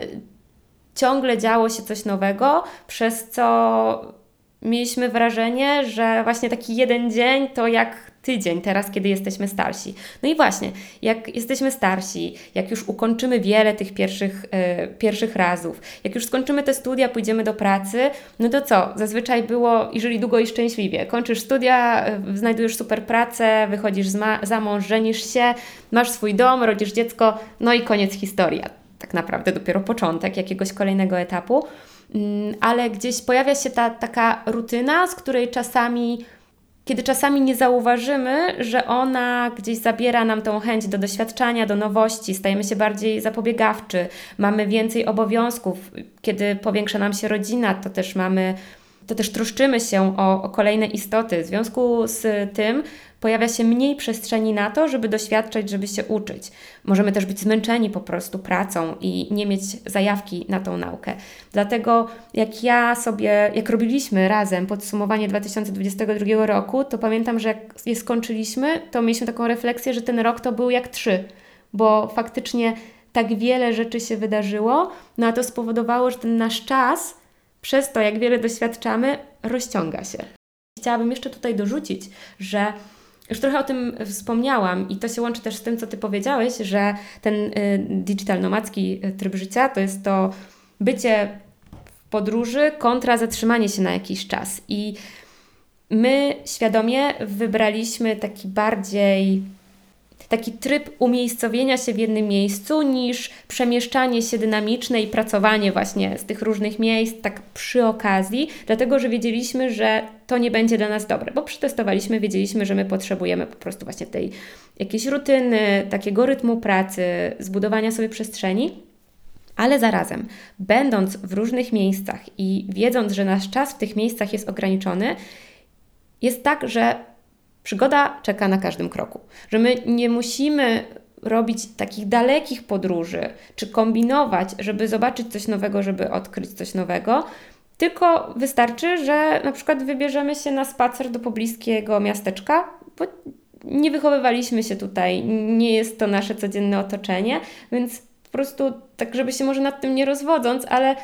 ciągle działo się coś nowego, przez co mieliśmy wrażenie, że właśnie taki jeden dzień to jak tydzień teraz, kiedy jesteśmy starsi. No i właśnie, jak jesteśmy starsi, jak już ukończymy wiele tych pierwszych razów, jak już skończymy te studia, pójdziemy do pracy, no to co? Zazwyczaj było i żyli długo i szczęśliwie. Kończysz studia, znajdujesz super pracę, wychodzisz za mąż, żenisz się, masz swój dom, rodzisz dziecko, no i koniec historii. Tak naprawdę dopiero początek jakiegoś kolejnego etapu, ale gdzieś pojawia się taka rutyna, z której kiedy czasami nie zauważymy, że ona gdzieś zabiera nam tą chęć do doświadczania, do nowości, stajemy się bardziej zapobiegawczy, mamy więcej obowiązków, kiedy powiększa nam się rodzina, to też troszczymy się o kolejne istoty. W związku z tym pojawia się mniej przestrzeni na to, żeby doświadczać, żeby się uczyć. Możemy też być zmęczeni po prostu pracą i nie mieć zajawki na tą naukę. Dlatego jak robiliśmy razem podsumowanie 2022 roku, to pamiętam, że jak je skończyliśmy, to mieliśmy taką refleksję, że ten rok to był jak 3, bo faktycznie tak wiele rzeczy się wydarzyło, no a to spowodowało, że ten nasz czas przez to, jak wiele doświadczamy, rozciąga się. Chciałabym jeszcze tutaj dorzucić, że już trochę o tym wspomniałam i to się łączy też z tym, co Ty powiedziałeś, że ten digital nomadzki tryb życia to jest to bycie w podróży kontra zatrzymanie się na jakiś czas. I my świadomie wybraliśmy taki tryb umiejscowienia się w jednym miejscu niż przemieszczanie się dynamiczne i pracowanie właśnie z tych różnych miejsc tak przy okazji, dlatego że wiedzieliśmy, że to nie będzie dla nas dobre, bo przetestowaliśmy, wiedzieliśmy, że my potrzebujemy po prostu właśnie tej jakiejś rutyny, takiego rytmu pracy, zbudowania sobie przestrzeni, ale zarazem będąc w różnych miejscach i wiedząc, że nasz czas w tych miejscach jest ograniczony, jest tak, że przygoda czeka na każdym kroku, że my nie musimy robić takich dalekich podróży, czy kombinować, żeby zobaczyć coś nowego, żeby odkryć coś nowego, Tylko wystarczy, że na przykład wybierzemy się na spacer do pobliskiego miasteczka, bo nie wychowywaliśmy się tutaj, nie jest to nasze codzienne otoczenie, więc po prostu tak, żeby się może nad tym nie rozwodząc, ale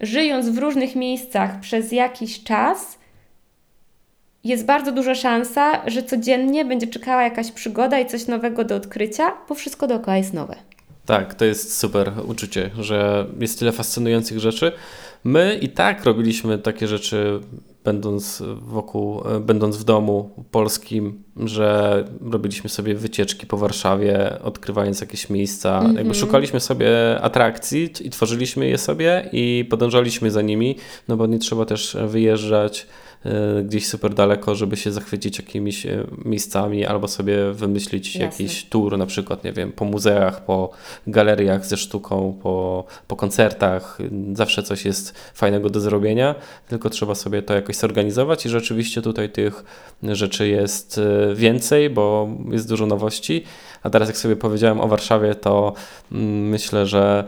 żyjąc w różnych miejscach przez jakiś czas, jest bardzo duża szansa, że codziennie będzie czekała jakaś przygoda i coś nowego do odkrycia, bo wszystko dookoła jest nowe. Tak, to jest super uczucie, że jest tyle fascynujących rzeczy. My i tak robiliśmy takie rzeczy, będąc w domu polskim, że robiliśmy sobie wycieczki po Warszawie, odkrywając jakieś miejsca. Mm-hmm. Jakby szukaliśmy sobie atrakcji i tworzyliśmy je sobie i podążaliśmy za nimi, no bo nie trzeba też wyjeżdżać gdzieś super daleko, żeby się zachwycić jakimiś miejscami albo sobie wymyślić jakiś tour, na przykład, nie wiem, po muzeach, po galeriach ze sztuką, po koncertach. Zawsze coś jest fajnego do zrobienia, tylko trzeba sobie to jakoś zorganizować i rzeczywiście tutaj tych rzeczy jest więcej, bo jest dużo nowości. A teraz jak sobie powiedziałem o Warszawie, to myślę, że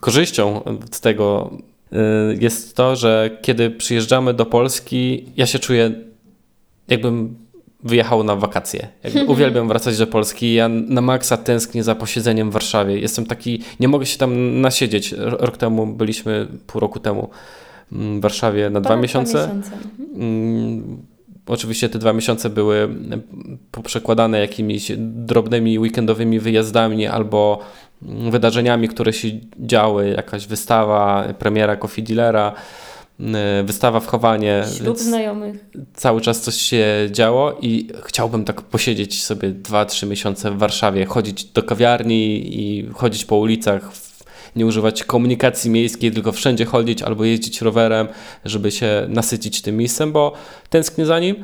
korzyścią z tego jest to, że kiedy przyjeżdżamy do Polski, ja się czuję, jakbym wyjechał na wakacje. Jakby uwielbiam wracać do Polski. Ja na maksa tęsknię za posiedzeniem w Warszawie. Jestem taki, nie mogę się tam nasiedzieć. Rok temu byliśmy, pół roku temu w Warszawie na 2 miesiące. Oczywiście te 2 miesiące były poprzekładane jakimiś drobnymi weekendowymi wyjazdami albo wydarzeniami, które się działy, jakaś wystawa, premiera Coffee Dealera, wystawa w Chowanie. Ślub znajomych. Cały czas coś się działo i chciałbym tak posiedzieć sobie 2-3 miesiące w Warszawie, chodzić do kawiarni i chodzić po ulicach, nie używać komunikacji miejskiej, tylko wszędzie chodzić albo jeździć rowerem, żeby się nasycić tym miejscem, bo tęsknię za nim,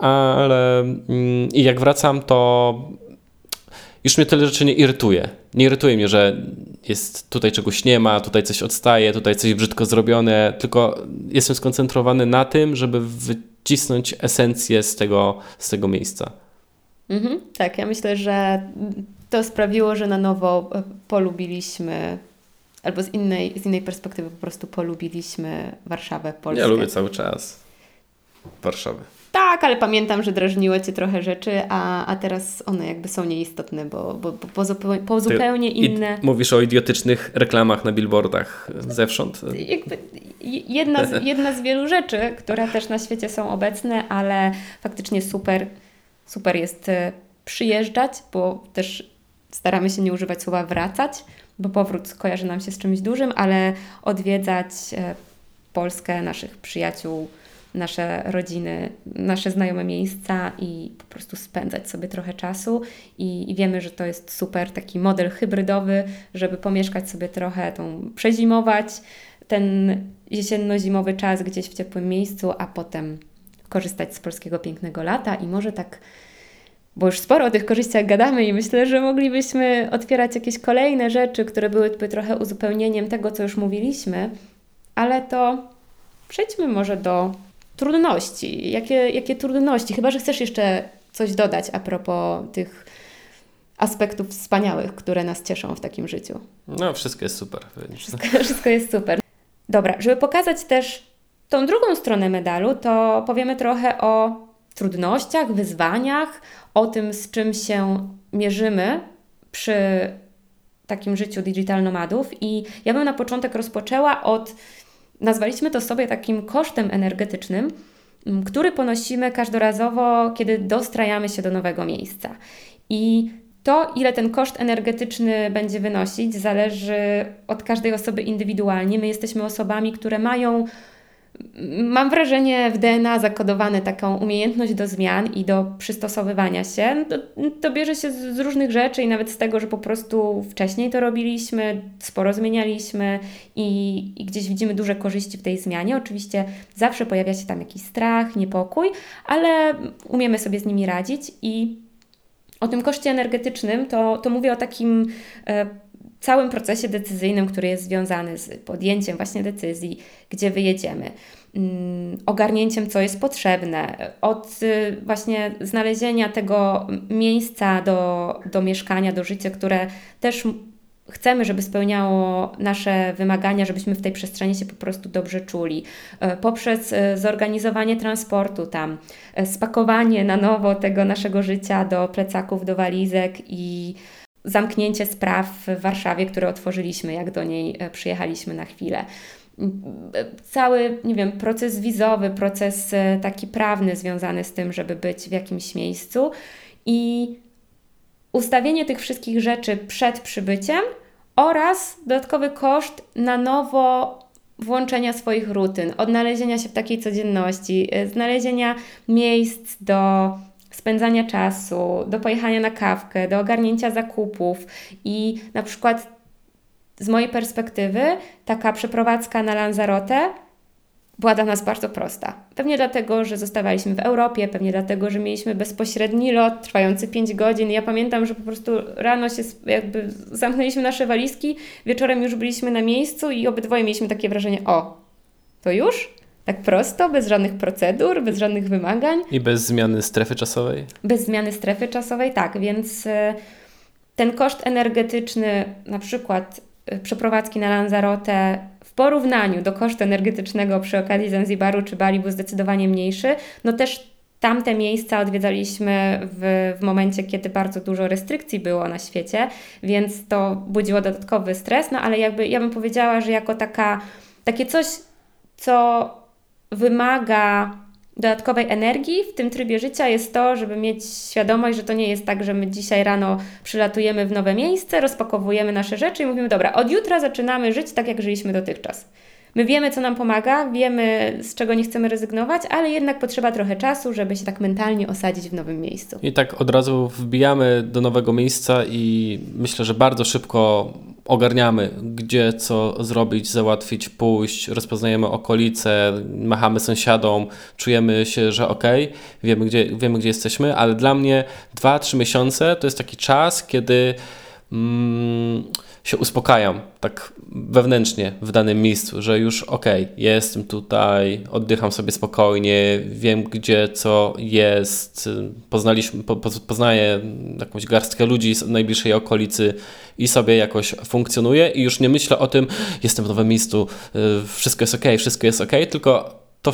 ale i jak wracam, to już mnie tyle rzeczy nie irytuje. Nie irytuje mnie, że jest tutaj czegoś nie ma, tutaj coś odstaje, tutaj coś brzydko zrobione, tylko jestem skoncentrowany na tym, żeby wycisnąć esencję z tego miejsca. Mhm, tak, ja myślę, że to sprawiło, że na nowo polubiliśmy, albo z innej perspektywy po prostu polubiliśmy Warszawę, Polskę. Ja lubię cały czas Warszawę. Tak, ale pamiętam, że drażniło Cię trochę rzeczy, a teraz one jakby są nieistotne, bo zupełnie inne... Mówisz o idiotycznych reklamach na billboardach zewsząd. Jakby jedna z wielu rzeczy, które też na świecie są obecne, ale faktycznie super jest przyjeżdżać, bo też staramy się nie używać słowa wracać, bo powrót kojarzy nam się z czymś dużym, ale odwiedzać Polskę, naszych przyjaciół, nasze rodziny, nasze znajome miejsca i po prostu spędzać sobie trochę czasu i wiemy, że to jest super taki model hybrydowy, żeby pomieszkać sobie trochę, przezimować ten jesienno-zimowy czas gdzieś w ciepłym miejscu, a potem korzystać z polskiego pięknego lata i może tak, bo już sporo o tych korzyściach gadamy i myślę, że moglibyśmy otwierać jakieś kolejne rzeczy, które byłyby trochę uzupełnieniem tego, co już mówiliśmy, ale to przejdźmy może do trudności. Jakie trudności? Chyba, że chcesz jeszcze coś dodać a propos tych aspektów wspaniałych, które nas cieszą w takim życiu. No, wszystko jest super. Wszystko jest super. Dobra, żeby pokazać też tą drugą stronę medalu, to powiemy trochę o trudnościach, wyzwaniach, o tym, z czym się mierzymy przy takim życiu digital nomadów. I ja bym na początek rozpoczęła od... Nazwaliśmy to sobie takim kosztem energetycznym, który ponosimy każdorazowo, kiedy dostrajamy się do nowego miejsca. I to, ile ten koszt energetyczny będzie wynosić, zależy od każdej osoby indywidualnie. My jesteśmy osobami, które mają, mam wrażenie, w DNA zakodowane taką umiejętność do zmian i do przystosowywania się. To bierze się z różnych rzeczy i nawet z tego, że po prostu wcześniej to robiliśmy, sporo zmienialiśmy i gdzieś widzimy duże korzyści w tej zmianie. Oczywiście zawsze pojawia się tam jakiś strach, niepokój, ale umiemy sobie z nimi radzić i o tym koszcie energetycznym to mówię o takim... całym procesie decyzyjnym, który jest związany z podjęciem właśnie decyzji, gdzie wyjedziemy, ogarnięciem, co jest potrzebne, od właśnie znalezienia tego miejsca do mieszkania, do życia, które też chcemy, żeby spełniało nasze wymagania, żebyśmy w tej przestrzeni się po prostu dobrze czuli. Poprzez zorganizowanie transportu tam, spakowanie na nowo tego naszego życia do plecaków, do walizek i zamknięcie spraw w Warszawie, które otworzyliśmy, jak do niej przyjechaliśmy na chwilę. Cały, proces wizowy, proces taki prawny związany z tym, żeby być w jakimś miejscu i ustawienie tych wszystkich rzeczy przed przybyciem oraz dodatkowy koszt na nowo włączenia swoich rutyn, odnalezienia się w takiej codzienności, znalezienia miejsc do spędzania czasu, do pojechania na kawkę, do ogarnięcia zakupów i na przykład z mojej perspektywy taka przeprowadzka na Lanzarote była dla nas bardzo prosta. Pewnie dlatego, że zostawaliśmy w Europie, pewnie dlatego, że mieliśmy bezpośredni lot trwający 5 godzin. Ja pamiętam, że po prostu rano się jakby zamknęliśmy nasze walizki, wieczorem już byliśmy na miejscu i obydwoje mieliśmy takie wrażenie, o, to już? Tak prosto, bez żadnych procedur, bez żadnych wymagań. I bez zmiany strefy czasowej? Bez zmiany strefy czasowej, tak. Więc ten koszt energetyczny, na przykład przeprowadzki na Lanzarote w porównaniu do kosztu energetycznego przy okazji Zanzibaru czy Bali był zdecydowanie mniejszy. No też tamte miejsca odwiedzaliśmy w momencie, kiedy bardzo dużo restrykcji było na świecie, więc to budziło dodatkowy stres, no ale jakby ja bym powiedziała, że jako takie coś, co wymaga dodatkowej energii w tym trybie życia jest to, żeby mieć świadomość, że to nie jest tak, że my dzisiaj rano przylatujemy w nowe miejsce, rozpakowujemy nasze rzeczy i mówimy, dobra, od jutra zaczynamy żyć tak, jak żyliśmy dotychczas. My wiemy, co nam pomaga, wiemy, z czego nie chcemy rezygnować, ale jednak potrzeba trochę czasu, żeby się tak mentalnie osadzić w nowym miejscu. I tak od razu wbijamy do nowego miejsca i myślę, że bardzo szybko ogarniamy, gdzie co zrobić, załatwić, pójść, rozpoznajemy okolice, machamy sąsiadom, czujemy się, że okej, wiemy, gdzie jesteśmy, ale dla mnie 2-3 miesiące to jest taki czas, kiedy się uspokajam tak wewnętrznie w danym miejscu, że już okej, jestem tutaj, oddycham sobie spokojnie, wiem gdzie co jest, poznaję jakąś garstkę ludzi z najbliższej okolicy i sobie jakoś funkcjonuję i już nie myślę o tym, jestem w nowym miejscu, wszystko jest okej, tylko to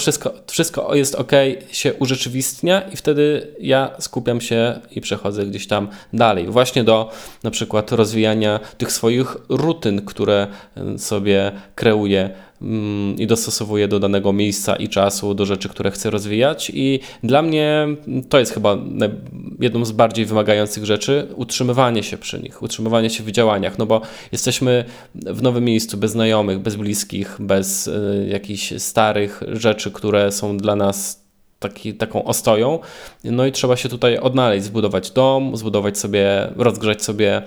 wszystko jest okej, się urzeczywistnia i wtedy ja skupiam się i przechodzę gdzieś tam dalej. Właśnie do na przykład rozwijania tych swoich rutyn, które sobie kreuję i dostosowuję do danego miejsca i czasu, do rzeczy, które chcę rozwijać i dla mnie to jest chyba jedną z bardziej wymagających rzeczy, utrzymywanie się przy nich, utrzymywanie się w działaniach, no bo jesteśmy w nowym miejscu, bez znajomych, bez bliskich, bez jakichś starych rzeczy, które są dla nas taką ostoją, no i trzeba się tutaj odnaleźć, zbudować dom, rozgrzać sobie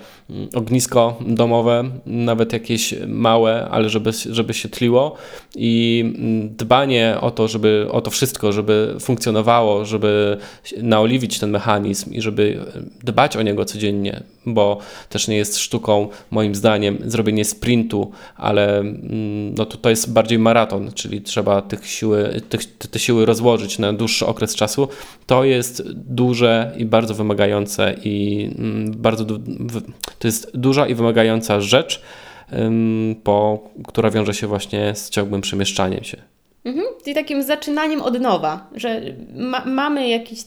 ognisko domowe, nawet jakieś małe, ale żeby się tliło i dbanie o to, żeby funkcjonowało, żeby naoliwić ten mechanizm i żeby dbać o niego codziennie, bo też nie jest sztuką, moim zdaniem, zrobienie sprintu, ale no to jest bardziej maraton, czyli trzeba te siły rozłożyć na dłuższy okres czasu. To jest duże i bardzo wymagające i to jest duża i wymagająca rzecz, która wiąże się właśnie z ciągłym przemieszczaniem się. I takim zaczynaniem od nowa, że mamy jakiś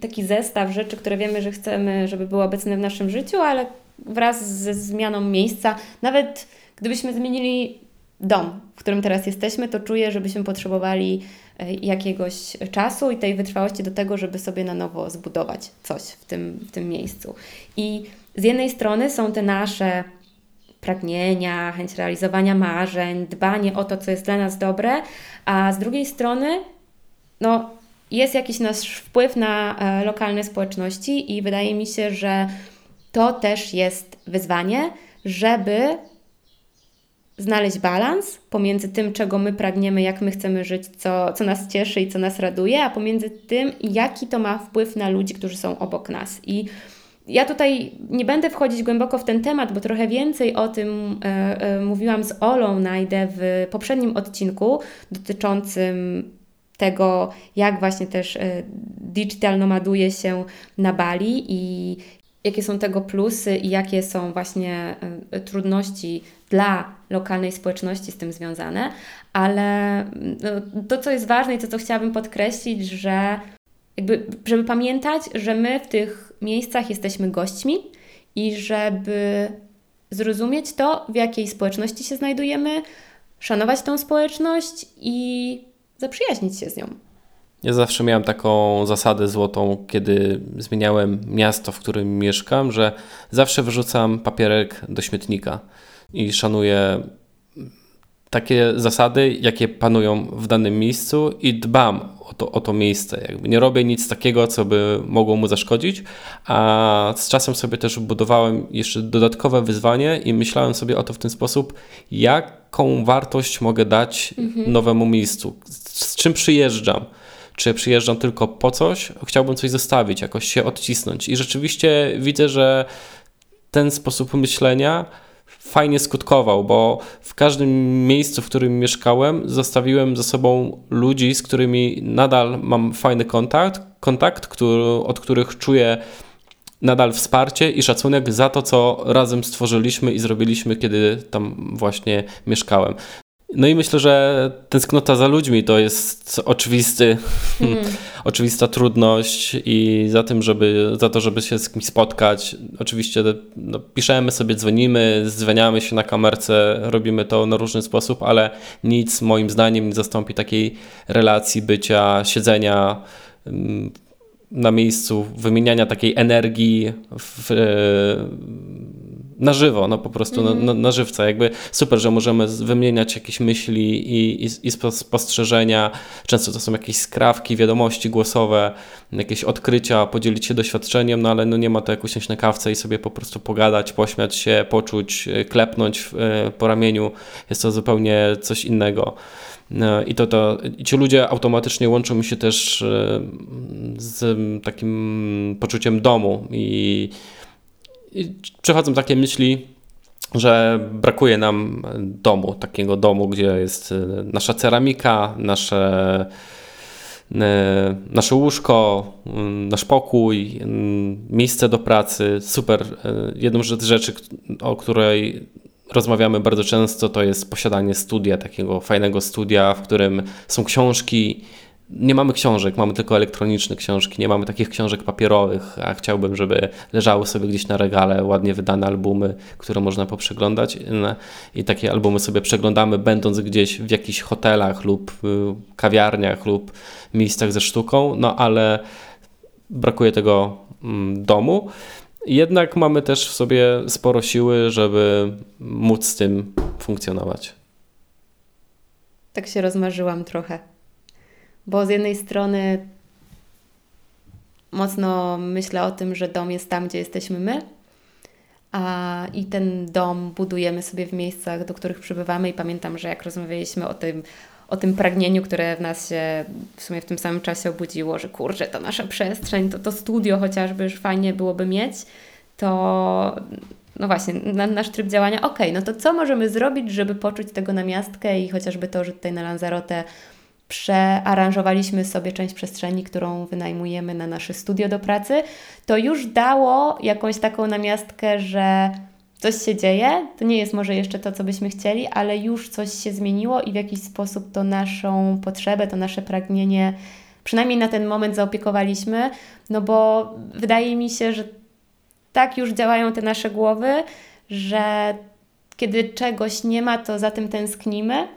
taki zestaw rzeczy, które wiemy, że chcemy, żeby były obecne w naszym życiu, ale wraz ze zmianą miejsca, nawet gdybyśmy zmienili dom, w którym teraz jesteśmy, to czuję, żebyśmy potrzebowali jakiegoś czasu i tej wytrwałości do tego, żeby sobie na nowo zbudować coś w tym miejscu. I z jednej strony są te nasze pragnienia, chęć realizowania marzeń, dbanie o to, co jest dla nas dobre, a z drugiej strony jest jakiś nasz wpływ na lokalne społeczności i wydaje mi się, że to też jest wyzwanie, żeby znaleźć balans pomiędzy tym, czego my pragniemy, jak my chcemy żyć, co nas cieszy i co nas raduje, a pomiędzy tym, jaki to ma wpływ na ludzi, którzy są obok nas. I ja tutaj nie będę wchodzić głęboko w ten temat, bo trochę więcej o tym mówiłam z Olą Najdę w poprzednim odcinku dotyczącym tego, jak właśnie też digital nomaduje się na Bali i jakie są tego plusy i jakie są właśnie trudności dla lokalnej społeczności z tym związane, ale to, co jest ważne i to, co chciałabym podkreślić, że jakby, żeby pamiętać, że my w tych miejscach jesteśmy gośćmi i żeby zrozumieć to, w jakiej społeczności się znajdujemy, szanować tą społeczność i zaprzyjaźnić się z nią. Ja zawsze miałem taką zasadę złotą, kiedy zmieniałem miasto, w którym mieszkam, że zawsze wyrzucam papierek do śmietnika i szanuję takie zasady, jakie panują w danym miejscu i dbam o to miejsce. Jakby nie robię nic takiego, co by mogło mu zaszkodzić, a z czasem sobie też budowałem jeszcze dodatkowe wyzwanie i myślałem sobie o to w ten sposób, jaką wartość mogę dać nowemu miejscu, z czym przyjeżdżam. Czy przyjeżdżam tylko po coś, chciałbym coś zostawić, jakoś się odcisnąć. I rzeczywiście widzę, że ten sposób myślenia fajnie skutkował, bo w każdym miejscu, w którym mieszkałem, zostawiłem ze sobą ludzi, z którymi nadal mam fajny kontakt, od których czuję nadal wsparcie i szacunek za to, co razem stworzyliśmy i zrobiliśmy, kiedy tam właśnie mieszkałem. No i myślę, że tęsknota za ludźmi to jest oczywista trudność i za to, żeby się z kimś spotkać. Oczywiście piszemy sobie, dzwonimy, zdzwaniamy się na kamerce, robimy to na różny sposób, ale nic moim zdaniem nie zastąpi takiej relacji, bycia, siedzenia na miejscu, wymieniania takiej energii na żywo, no po prostu na żywca. Jakby super, że możemy wymieniać jakieś myśli i spostrzeżenia. Często to są jakieś skrawki, wiadomości głosowe, jakieś odkrycia, podzielić się doświadczeniem, no ale nie ma to jak usiąść na kawce i sobie po prostu pogadać, pośmiać się, poczuć, klepnąć po ramieniu. Jest to zupełnie coś innego. No i ci ludzie automatycznie łączą mi się też z takim poczuciem domu i przychodzą takie myśli, że brakuje nam domu, takiego domu, gdzie jest nasza ceramika, nasze łóżko, nasz pokój, miejsce do pracy. Super. Jedną z rzeczy, o której rozmawiamy bardzo często, to jest posiadanie studia, takiego fajnego studia, w którym są książki. Nie mamy książek, mamy tylko elektroniczne książki, nie mamy takich książek papierowych, a chciałbym, żeby leżały sobie gdzieś na regale ładnie wydane albumy, które można poprzeglądać i takie albumy sobie przeglądamy, będąc gdzieś w jakichś hotelach lub kawiarniach lub miejscach ze sztuką, no ale brakuje tego domu. Jednak mamy też w sobie sporo siły, żeby móc z tym funkcjonować. Tak się rozmarzyłam trochę. Bo z jednej strony mocno myślę o tym, że dom jest tam, gdzie jesteśmy my, i ten dom budujemy sobie w miejscach, do których przybywamy. I pamiętam, że jak rozmawialiśmy o tym pragnieniu, które w nas się w sumie w tym samym czasie obudziło, że kurczę, to nasza przestrzeń, to studio chociażby już fajnie byłoby mieć, to no właśnie, nasz tryb działania, okej, no to co możemy zrobić, żeby poczuć tego namiastkę i chociażby to, że tutaj na Lanzarote przearanżowaliśmy sobie część przestrzeni, którą wynajmujemy na nasze studio do pracy, to już dało jakąś taką namiastkę, że coś się dzieje, to nie jest może jeszcze to, co byśmy chcieli, ale już coś się zmieniło i w jakiś sposób to naszą potrzebę, to nasze pragnienie przynajmniej na ten moment zaopiekowaliśmy, no bo wydaje mi się, że tak już działają te nasze głowy, że kiedy czegoś nie ma, to za tym tęsknimy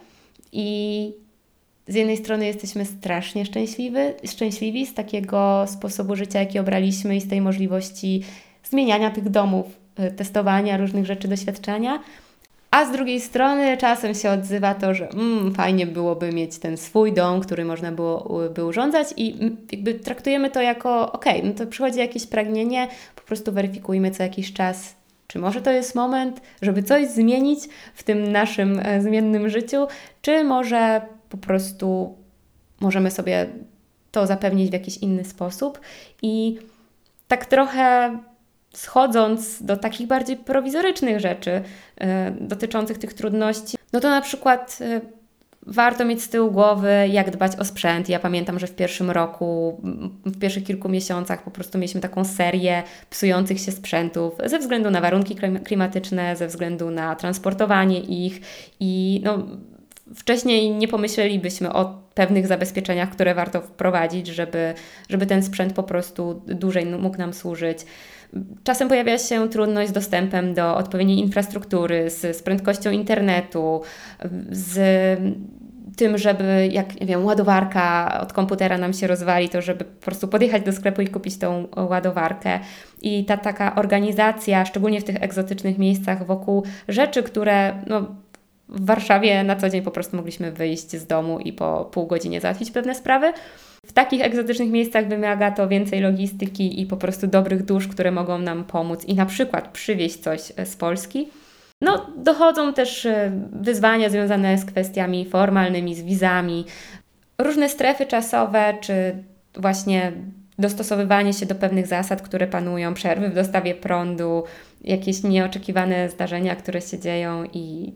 i z jednej strony jesteśmy strasznie szczęśliwi z takiego sposobu życia, jaki obraliśmy i z tej możliwości zmieniania tych domów, testowania różnych rzeczy, doświadczenia, a z drugiej strony czasem się odzywa to, że fajnie byłoby mieć ten swój dom, który można byłoby urządzać i jakby traktujemy to jako no to przychodzi jakieś pragnienie, po prostu weryfikujmy co jakiś czas, czy może to jest moment, żeby coś zmienić w tym naszym zmiennym życiu, czy może po prostu możemy sobie to zapewnić w jakiś inny sposób i tak trochę schodząc do takich bardziej prowizorycznych rzeczy dotyczących tych trudności, no to na przykład warto mieć z tyłu głowy, jak dbać o sprzęt. Ja pamiętam, że w pierwszym roku, w pierwszych kilku miesiącach po prostu mieliśmy taką serię psujących się sprzętów ze względu na warunki klimatyczne, ze względu na transportowanie ich i no, wcześniej nie pomyślelibyśmy o pewnych zabezpieczeniach, które warto wprowadzić, żeby ten sprzęt po prostu dłużej mógł nam służyć. Czasem pojawia się trudność z dostępem do odpowiedniej infrastruktury, z prędkością internetu, z tym, żeby jak nie wiem, ładowarka od komputera nam się rozwali, to żeby po prostu podjechać do sklepu i kupić tą ładowarkę. I ta taka organizacja, szczególnie w tych egzotycznych miejscach wokół rzeczy, które no, w Warszawie na co dzień po prostu mogliśmy wyjść z domu i po pół godziny załatwić pewne sprawy. W takich egzotycznych miejscach wymaga to więcej logistyki i po prostu dobrych dusz, które mogą nam pomóc i na przykład przywieźć coś z Polski. No, dochodzą też wyzwania związane z kwestiami formalnymi, z wizami. Różne strefy czasowe, czy właśnie dostosowywanie się do pewnych zasad, które panują, przerwy w dostawie prądu, jakieś nieoczekiwane zdarzenia, które się dzieją i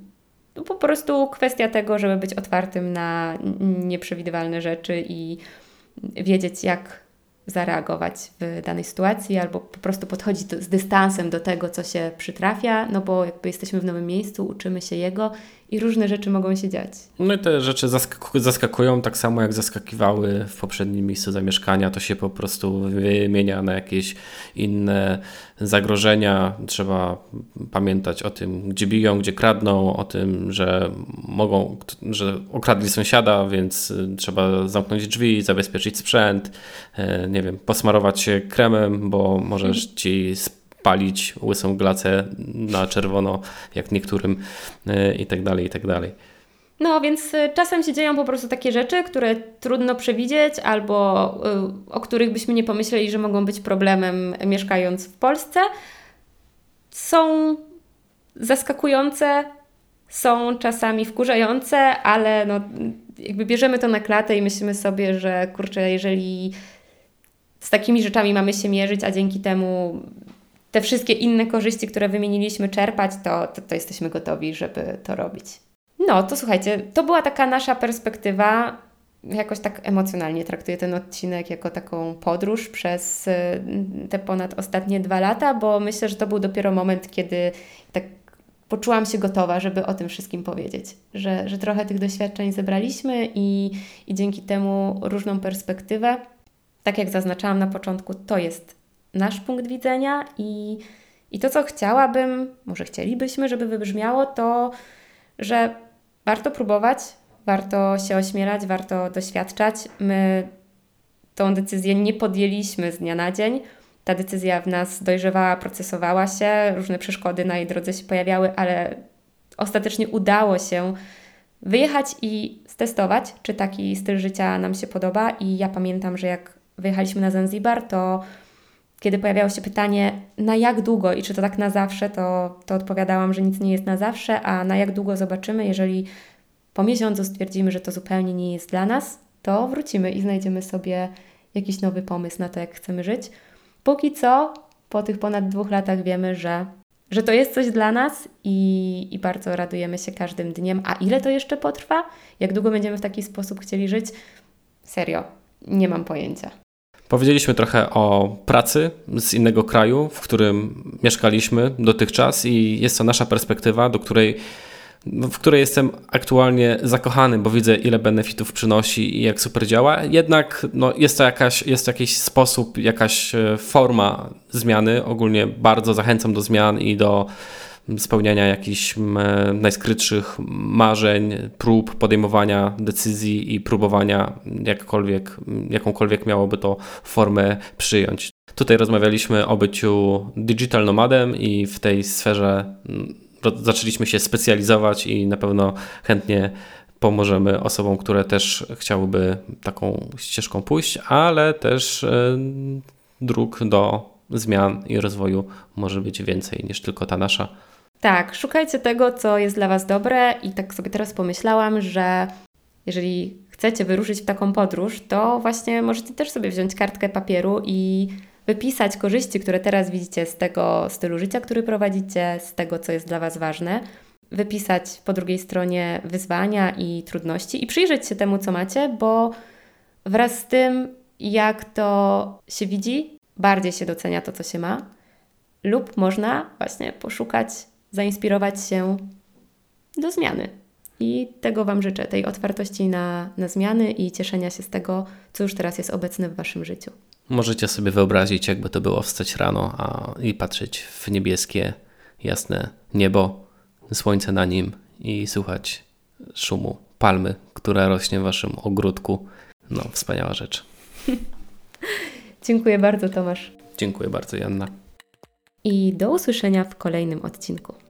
no, po prostu kwestia tego, żeby być otwartym na nieprzewidywalne rzeczy i wiedzieć, jak zareagować w danej sytuacji albo po prostu podchodzić z dystansem do tego, co się przytrafia, no bo jakby jesteśmy w nowym miejscu, uczymy się jego i różne rzeczy mogą się dziać. No i te rzeczy zaskakują tak samo jak zaskakiwały w poprzednim miejscu zamieszkania, to się po prostu wymienia na jakieś inne zagrożenia. Trzeba pamiętać o tym, gdzie biją, gdzie kradną, o tym, że okradli sąsiada, więc trzeba zamknąć drzwi, zabezpieczyć sprzęt, nie wiem, posmarować się kremem, bo możesz ci palić łysą glacę na czerwono, jak niektórym i tak dalej, i tak dalej. No więc czasem się dzieją po prostu takie rzeczy, które trudno przewidzieć albo o których byśmy nie pomyśleli, że mogą być problemem mieszkając w Polsce. Są zaskakujące, są czasami wkurzające, ale no, jakby bierzemy to na klatę i myślimy sobie, że kurczę, jeżeli z takimi rzeczami mamy się mierzyć, a dzięki temu te wszystkie inne korzyści, które wymieniliśmy, czerpać, to jesteśmy gotowi, żeby to robić. No, to słuchajcie, to była taka nasza perspektywa. Jakoś tak emocjonalnie traktuję ten odcinek jako taką podróż przez te ponad ostatnie 2 lata, bo myślę, że to był dopiero moment, kiedy tak poczułam się gotowa, żeby o tym wszystkim powiedzieć. Że trochę tych doświadczeń zebraliśmy i dzięki temu różną perspektywę. Tak jak zaznaczałam na początku, to jest nasz punkt widzenia i to, co chciałabym, może chcielibyśmy, żeby wybrzmiało, to, że warto próbować, warto się ośmielać, warto doświadczać. My tą decyzję nie podjęliśmy z dnia na dzień. Ta decyzja w nas dojrzewała, procesowała się, różne przeszkody na jej drodze się pojawiały, ale ostatecznie udało się wyjechać i testować, czy taki styl życia nam się podoba. I ja pamiętam, że jak wyjechaliśmy na Zanzibar, to kiedy pojawiało się pytanie, na jak długo i czy to tak na zawsze, to odpowiadałam, że nic nie jest na zawsze, a na jak długo zobaczymy. Jeżeli po miesiącu stwierdzimy, że to zupełnie nie jest dla nas, to wrócimy i znajdziemy sobie jakiś nowy pomysł na to, jak chcemy żyć. Póki co, po tych ponad 2 latach wiemy, że to jest coś dla nas i bardzo radujemy się każdym dniem. A ile to jeszcze potrwa? Jak długo będziemy w taki sposób chcieli żyć? Serio, nie mam pojęcia. Powiedzieliśmy trochę o pracy z innego kraju, w którym mieszkaliśmy dotychczas i jest to nasza perspektywa, w której jestem aktualnie zakochany, bo widzę, ile benefitów przynosi i jak super działa. Jednak no, jest to jakiś sposób, jakaś forma zmiany. Ogólnie bardzo zachęcam do zmian i do spełniania jakichś najskrytszych marzeń, prób podejmowania decyzji i próbowania jakąkolwiek miałoby to formę przyjąć. Tutaj rozmawialiśmy o byciu digital nomadem i w tej sferze zaczęliśmy się specjalizować i na pewno chętnie pomożemy osobom, które też chciałyby taką ścieżką pójść, ale też dróg do zmian i rozwoju może być więcej niż tylko ta nasza. Tak, szukajcie tego, co jest dla Was dobre i tak sobie teraz pomyślałam, że jeżeli chcecie wyruszyć w taką podróż, to właśnie możecie też sobie wziąć kartkę papieru i wypisać korzyści, które teraz widzicie z tego stylu życia, który prowadzicie, z tego, co jest dla Was ważne. wypisać po drugiej stronie wyzwania i trudności i przyjrzeć się temu, co macie, bo wraz z tym, jak to się widzi, bardziej się docenia to, co się ma, lub można właśnie poszukać, zainspirować się do zmiany. I tego Wam życzę, tej otwartości na zmiany i cieszenia się z tego, co już teraz jest obecne w Waszym życiu. Możecie sobie wyobrazić, jakby to było wstać rano i patrzeć w niebieskie, jasne niebo, słońce na nim i słuchać szumu palmy, która rośnie w Waszym ogródku. No, wspaniała rzecz. Dziękuję bardzo, Tomasz. Dziękuję bardzo, Joanna. I do usłyszenia w kolejnym odcinku.